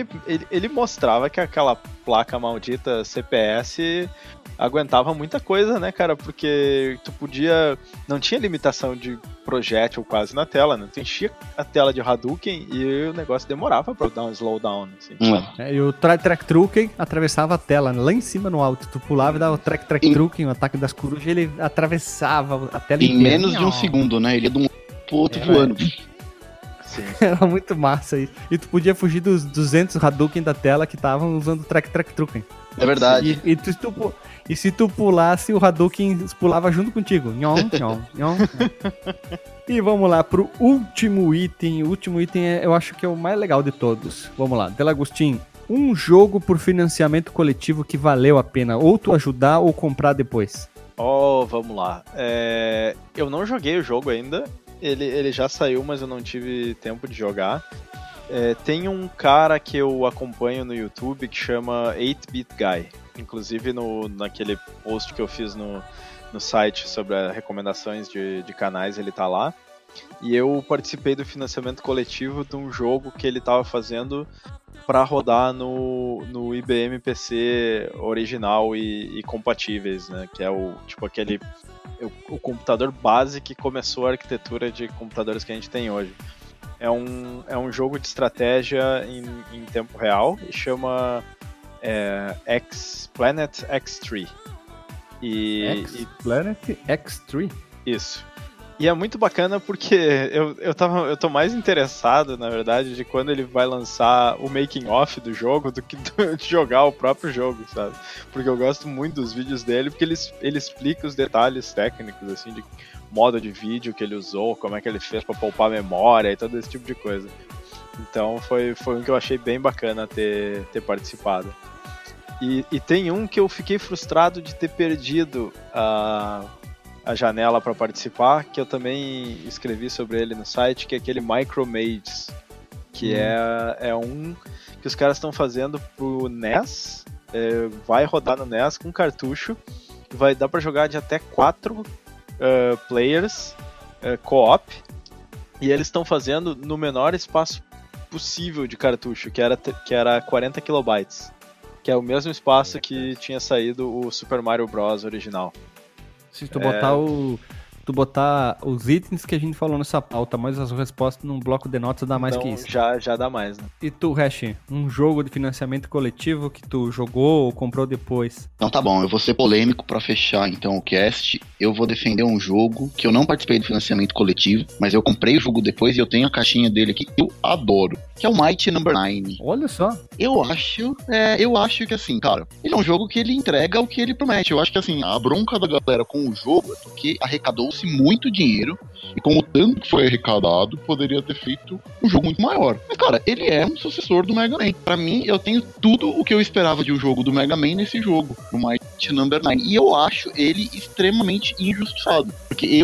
ele mostrava que aquela placa maldita CPS... aguentava muita coisa, né, cara? Porque tu podia... não tinha limitação de projétil quase na tela, né? Tu enchia a tela de Hadouken e o negócio demorava pra dar um slowdown, assim. E o Track-Truken atravessava a tela, lá em cima no alto. Tu pulava e dava o Track-Truken, o ataque das corujas, ele atravessava a tela inteira. Em menos de um segundo, né? Ele ia de um pro outro voando. Sim. Era muito massa isso. E tu podia fugir dos 200 Hadouken da tela que estavam usando o Track-Truken. É verdade. E se tu pulasse, o Hadouken pulava junto contigo. Nhom, nhom, nhom. E vamos lá pro último item. O último item eu acho que é o mais legal de todos. Vamos lá, Delagostin. Um jogo por financiamento coletivo que valeu a pena. Ou tu ajudar ou comprar depois. Vamos lá. Eu não joguei o jogo ainda. Ele já saiu, mas eu não tive tempo de jogar. Tem um cara que eu acompanho no YouTube que chama 8-Bit Guy. Inclusive naquele post que eu fiz no site sobre recomendações de canais, ele tá lá. E eu participei do financiamento coletivo de um jogo que ele tava fazendo para rodar no IBM PC original e compatíveis, né? Que é o tipo aquele... o computador base que começou a arquitetura de computadores que a gente tem hoje. É um jogo de estratégia em tempo real e chama X Planet X3. Planet X3. Isso. E é muito bacana porque eu tô mais interessado, na verdade, de quando ele vai lançar o making of do jogo do que de jogar o próprio jogo, sabe? Porque eu gosto muito dos vídeos dele, porque ele explica os detalhes técnicos, assim, de modo de vídeo que ele usou, como é que ele fez pra poupar memória e todo esse tipo de coisa. Então foi um que eu achei bem bacana ter participado. E tem um que eu fiquei frustrado de ter perdido a janela para participar, que eu também escrevi sobre ele no site, que é aquele Micromages, que é um que os caras estão fazendo pro NES, vai rodar no NES com cartucho, vai dar para jogar de até 4 players co-op, e eles estão fazendo no menor espaço possível de cartucho, que era 40 kilobytes, que é o mesmo espaço que tinha saído o Super Mario Bros. Original. Se tu botar os itens que a gente falou nessa pauta, mais as respostas num bloco de notas, dá mais, então, que isso. Já dá mais, né? E tu, Hash, um jogo de financiamento coletivo que tu jogou ou comprou depois? Então tá bom, eu vou ser polêmico pra fechar então o cast. Eu vou defender um jogo que eu não participei do financiamento coletivo, mas eu comprei o jogo depois e eu tenho a caixinha dele aqui. Eu adoro. Que é o Mighty No. 9. Olha só. Eu acho que assim, cara, ele é um jogo que ele entrega o que ele promete. Eu acho que assim, a bronca da galera com o jogo é porque arrecadou-se muito dinheiro e com o tanto que foi arrecadado, poderia ter feito um jogo muito maior. Mas cara, ele é um sucessor do Mega Man. Pra mim, eu tenho tudo o que eu esperava de um jogo do Mega Man nesse jogo, o Mighty No. 9. E eu acho ele extremamente injustiçado. Porque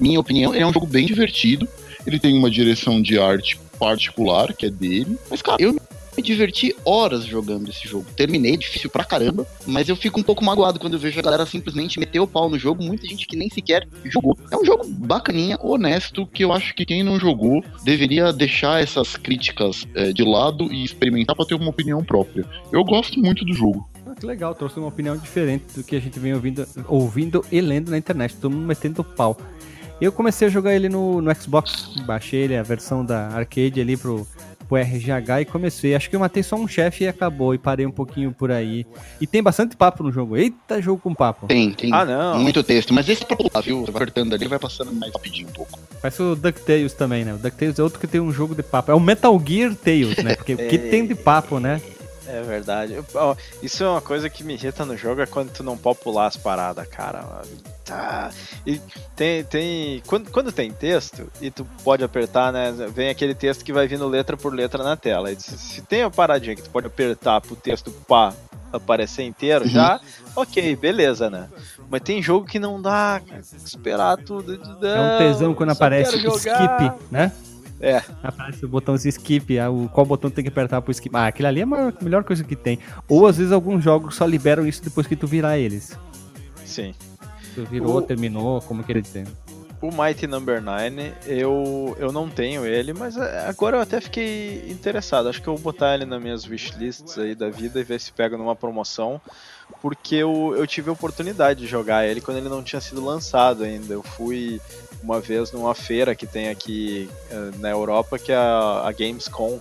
minha opinião, ele é um jogo bem divertido. Ele tem uma direção de arte particular, que é dele. Mas, cara, eu me diverti horas jogando esse jogo. Terminei, difícil pra caramba, mas eu fico um pouco magoado quando eu vejo a galera simplesmente meter o pau no jogo, muita gente que nem sequer jogou. É um jogo bacaninha, honesto, que eu acho que quem não jogou deveria deixar essas críticas de lado e experimentar pra ter uma opinião própria. Eu gosto muito do jogo. Que legal, trouxe uma opinião diferente do que a gente vem ouvindo e lendo na internet, todo mundo metendo pau. Eu comecei a jogar ele no Xbox, baixei ele, a versão da arcade ali pro RGH e comecei. Acho que eu matei só um chefe e acabou, e parei um pouquinho por aí. E tem bastante papo no jogo, eita jogo com papo. Tem. Ah, não. Muito texto, mas esse é pra pular, viu? Vai apertando ali, vai passando mais rapidinho um pouco. Parece o DuckTales também, né? O DuckTales é outro que tem um jogo de papo, é o Metal Gear Tales, né? Porque o que tem de papo, né? É verdade. Isso é uma coisa que me irrita no jogo, é quando tu não pode pular as paradas, cara. Tá. E tem quando tem texto, e tu pode apertar, né? Vem aquele texto que vai vindo letra por letra na tela. E se tem uma paradinha que tu pode apertar pro texto pá aparecer inteiro, já, ok, beleza, né? Mas tem jogo que não dá, cara, esperar tudo. É um tesão quando aparece skip, né? É. Aparece o botãozinho skip, qual botão tem que apertar pro skip. Ah, aquilo ali é a melhor coisa que tem. Ou às vezes alguns jogos só liberam isso depois que tu virar eles. Sim. Tu virou, terminou, como querer dizer. O Mighty No. 9, eu não tenho ele, mas agora eu até fiquei interessado. Acho que eu vou botar ele nas minhas wishlists aí da vida e ver se pega numa promoção. Porque eu tive a oportunidade de jogar ele quando ele não tinha sido lançado ainda. Eu fui uma vez numa feira que tem aqui na Europa, que é a Gamescom.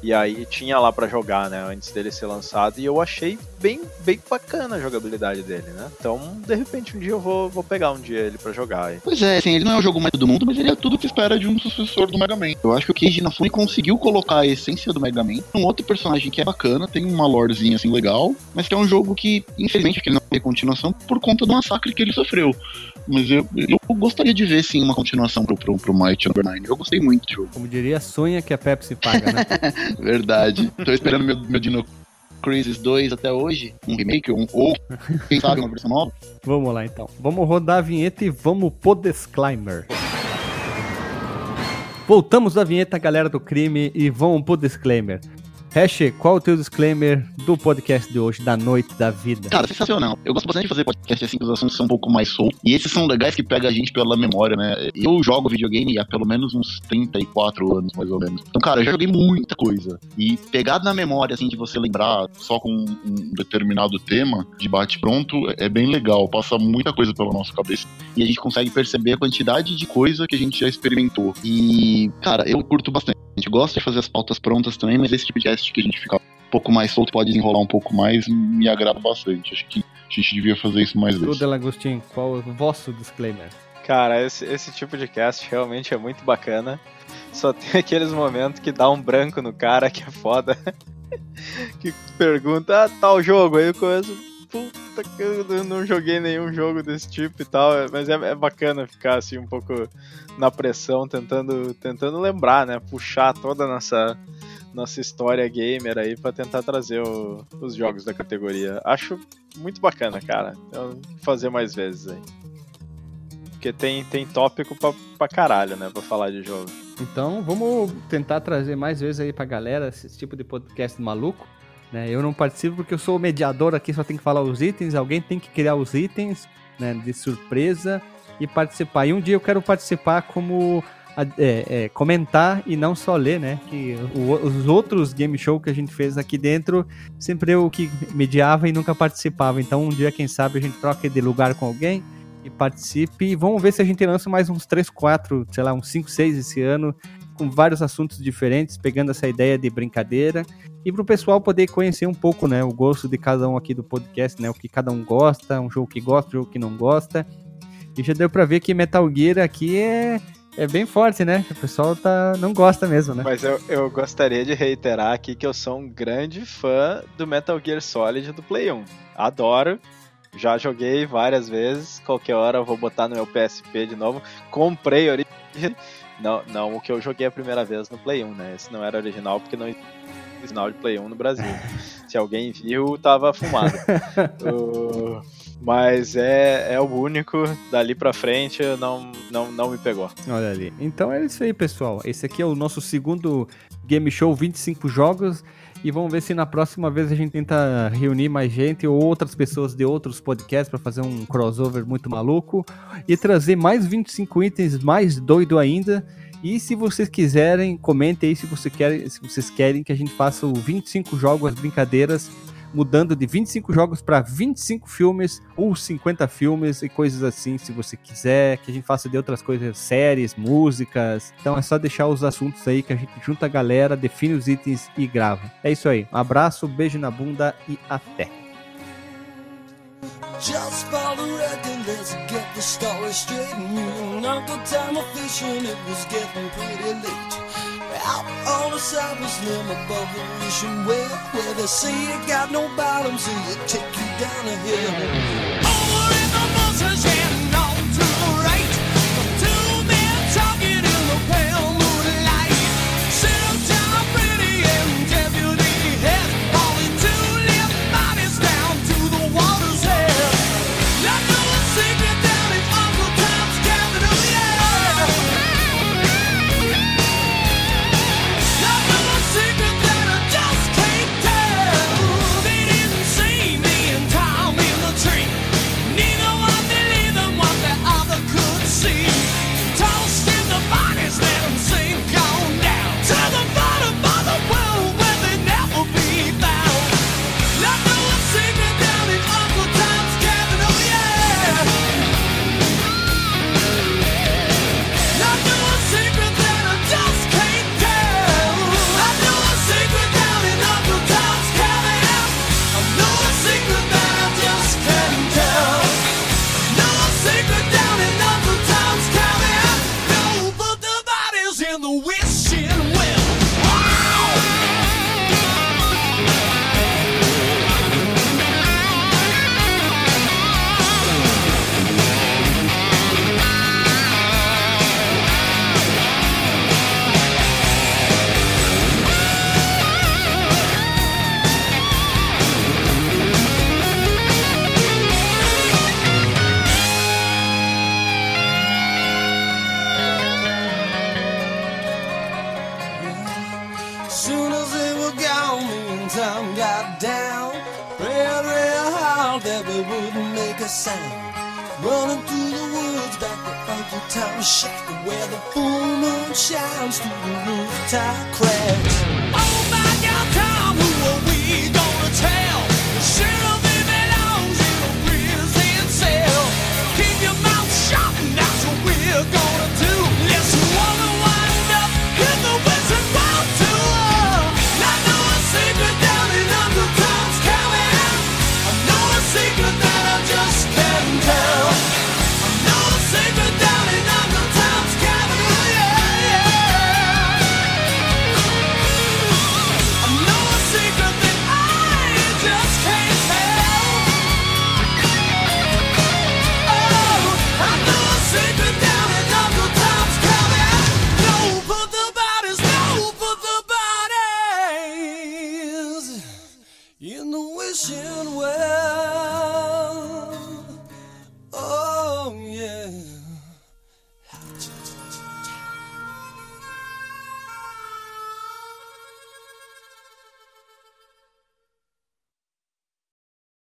E aí tinha lá pra jogar, né, antes dele ser lançado, e eu achei bem, bem bacana a jogabilidade dele, né, então de repente um dia eu vou pegar um dia ele pra jogar. E... Pois é, assim, ele não é o jogo mais do mundo, mas ele é tudo que espera de um sucessor do Mega Man. Eu acho que o Keiji Inafune conseguiu colocar a essência do Mega Man num outro personagem que é bacana, tem uma lorezinha assim legal, mas que é um jogo que, infelizmente, que ele não tem continuação por conta do massacre que ele sofreu. Mas eu gostaria de ver, sim, uma continuação pro Mighty No. 9. Eu gostei muito do jogo. Como diria, sonha que a Pepsi paga, né? Verdade. Tô esperando meu Dino Crisis 2 até hoje. Um remake, ou quem sabe uma versão nova. Vamos lá, então. Vamos rodar a vinheta e vamos pro disclaimer. Voltamos da vinheta, galera do crime, e vamos pro disclaimer. Hash, qual é o teu disclaimer do podcast de hoje, da noite, da vida? Cara, sensacional. Eu gosto bastante de fazer podcast assim, que os assuntos são um pouco mais soltos. E esses são legais que pegam a gente pela memória, né? Eu jogo videogame há pelo menos uns 34 anos, mais ou menos. Então, cara, eu já joguei muita coisa. E pegar na memória, assim, de você lembrar só com um determinado tema, de bate-pronto, é bem legal. Passa muita coisa pela nossa cabeça. E a gente consegue perceber a quantidade de coisa que a gente já experimentou. E, cara, eu curto bastante. A gente gosta de fazer as pautas prontas também, mas esse tipo de que a gente fica um pouco mais solto, pode desenrolar um pouco mais, me agrada bastante. Acho que A gente devia fazer isso mais vezes. Tudo, Agostinho, qual é o vosso disclaimer? Cara, esse tipo de cast realmente é muito bacana. Só tem aqueles momentos que dá um branco no cara, que é foda. Que pergunta, tal jogo. Aí eu começo, puta, que eu não joguei nenhum jogo desse tipo e tal. Mas é bacana ficar assim um pouco na pressão, tentando lembrar, né? Puxar toda a nossa história gamer aí pra tentar trazer os jogos da categoria. Acho muito bacana, cara. Eu vou fazer mais vezes aí. Porque tem tópico pra caralho, né? Pra falar de jogo. Então, vamos tentar trazer mais vezes aí pra galera esse tipo de podcast maluco, né? Eu não participo porque eu sou o mediador aqui, só tem que falar os itens. Alguém tem que criar os itens, né? De surpresa e participar. E um dia eu quero participar como... comentar e não só ler, né? Que os outros game show que a gente fez aqui dentro, sempre eu que mediava e nunca participava. Então, um dia, quem sabe, a gente troca de lugar com alguém e participe. E vamos ver se a gente lança mais uns 3, 4, sei lá, uns 5, 6 esse ano, com vários assuntos diferentes, pegando essa ideia de brincadeira. E pro pessoal poder conhecer um pouco, né? O gosto de cada um aqui do podcast, né? O que cada um gosta, um jogo que gosta, um jogo que não gosta. E já deu pra ver que Metal Gear aqui é bem forte, né? O pessoal não gosta mesmo, né? Mas eu gostaria de reiterar aqui que eu sou um grande fã do Metal Gear Solid do Play 1. Adoro. Já joguei várias vezes. Qualquer hora eu vou botar no meu PSP de novo. Comprei original. Não o que eu joguei a primeira vez no Play 1, né? Esse não era original porque não existia original de Play 1 no Brasil. Se alguém viu, tava fumado. Mas é o único, dali pra frente não me pegou. Olha ali, então é isso aí, pessoal. Esse aqui é o nosso segundo game show, 25 jogos, e vamos ver se na próxima vez a gente tenta reunir mais gente ou outras pessoas de outros podcasts pra fazer um crossover muito maluco e trazer mais 25 itens, mais doido ainda. E se vocês quiserem, comentem aí se vocês querem que a gente faça o 25 jogos, as brincadeiras, mudando de 25 jogos para 25 filmes ou 50 filmes e coisas assim, se você quiser, que a gente faça de outras coisas, séries, músicas. Então é só deixar os assuntos aí que a gente junta a galera, define os itens e grava. É isso aí. Um abraço, beijo na bunda e até. Just follow regulars and get the story straight. And you know the time of fishing, it was getting pretty late. Out on the surface near my population well, where they say you got no bottom, so you take you down a hill. Over in the bushes and on to the right, the two men talking in the pale moonlight. Sometimes pretty and deputy head, only two little bodies down to the water's edge. Not knowing secret down in awful times, gathered up the air. Secret that I just can't tell. They didn't see me and Tom in the tree. Neither one believed what the other could see. Tossed in the bodies, let them sink on down to the bottom of the world where they never be found. Like there was secret down in awful times, gathered up the air. Like there was secret that I just can't tell. I know a secret down in Uncle Tom's Cabin. I know a secret that I just can't tell. I know a secret down in Uncle Tom's Cabin. No, but the body's in the wishing well. Wow! Soon as they were gone, me and Tom got down. Prayed real hard that we wouldn't make a sound. Running through the woods back to Uncle Tom's shack, where the full moon shines through the rooftop cracks. Oh my God!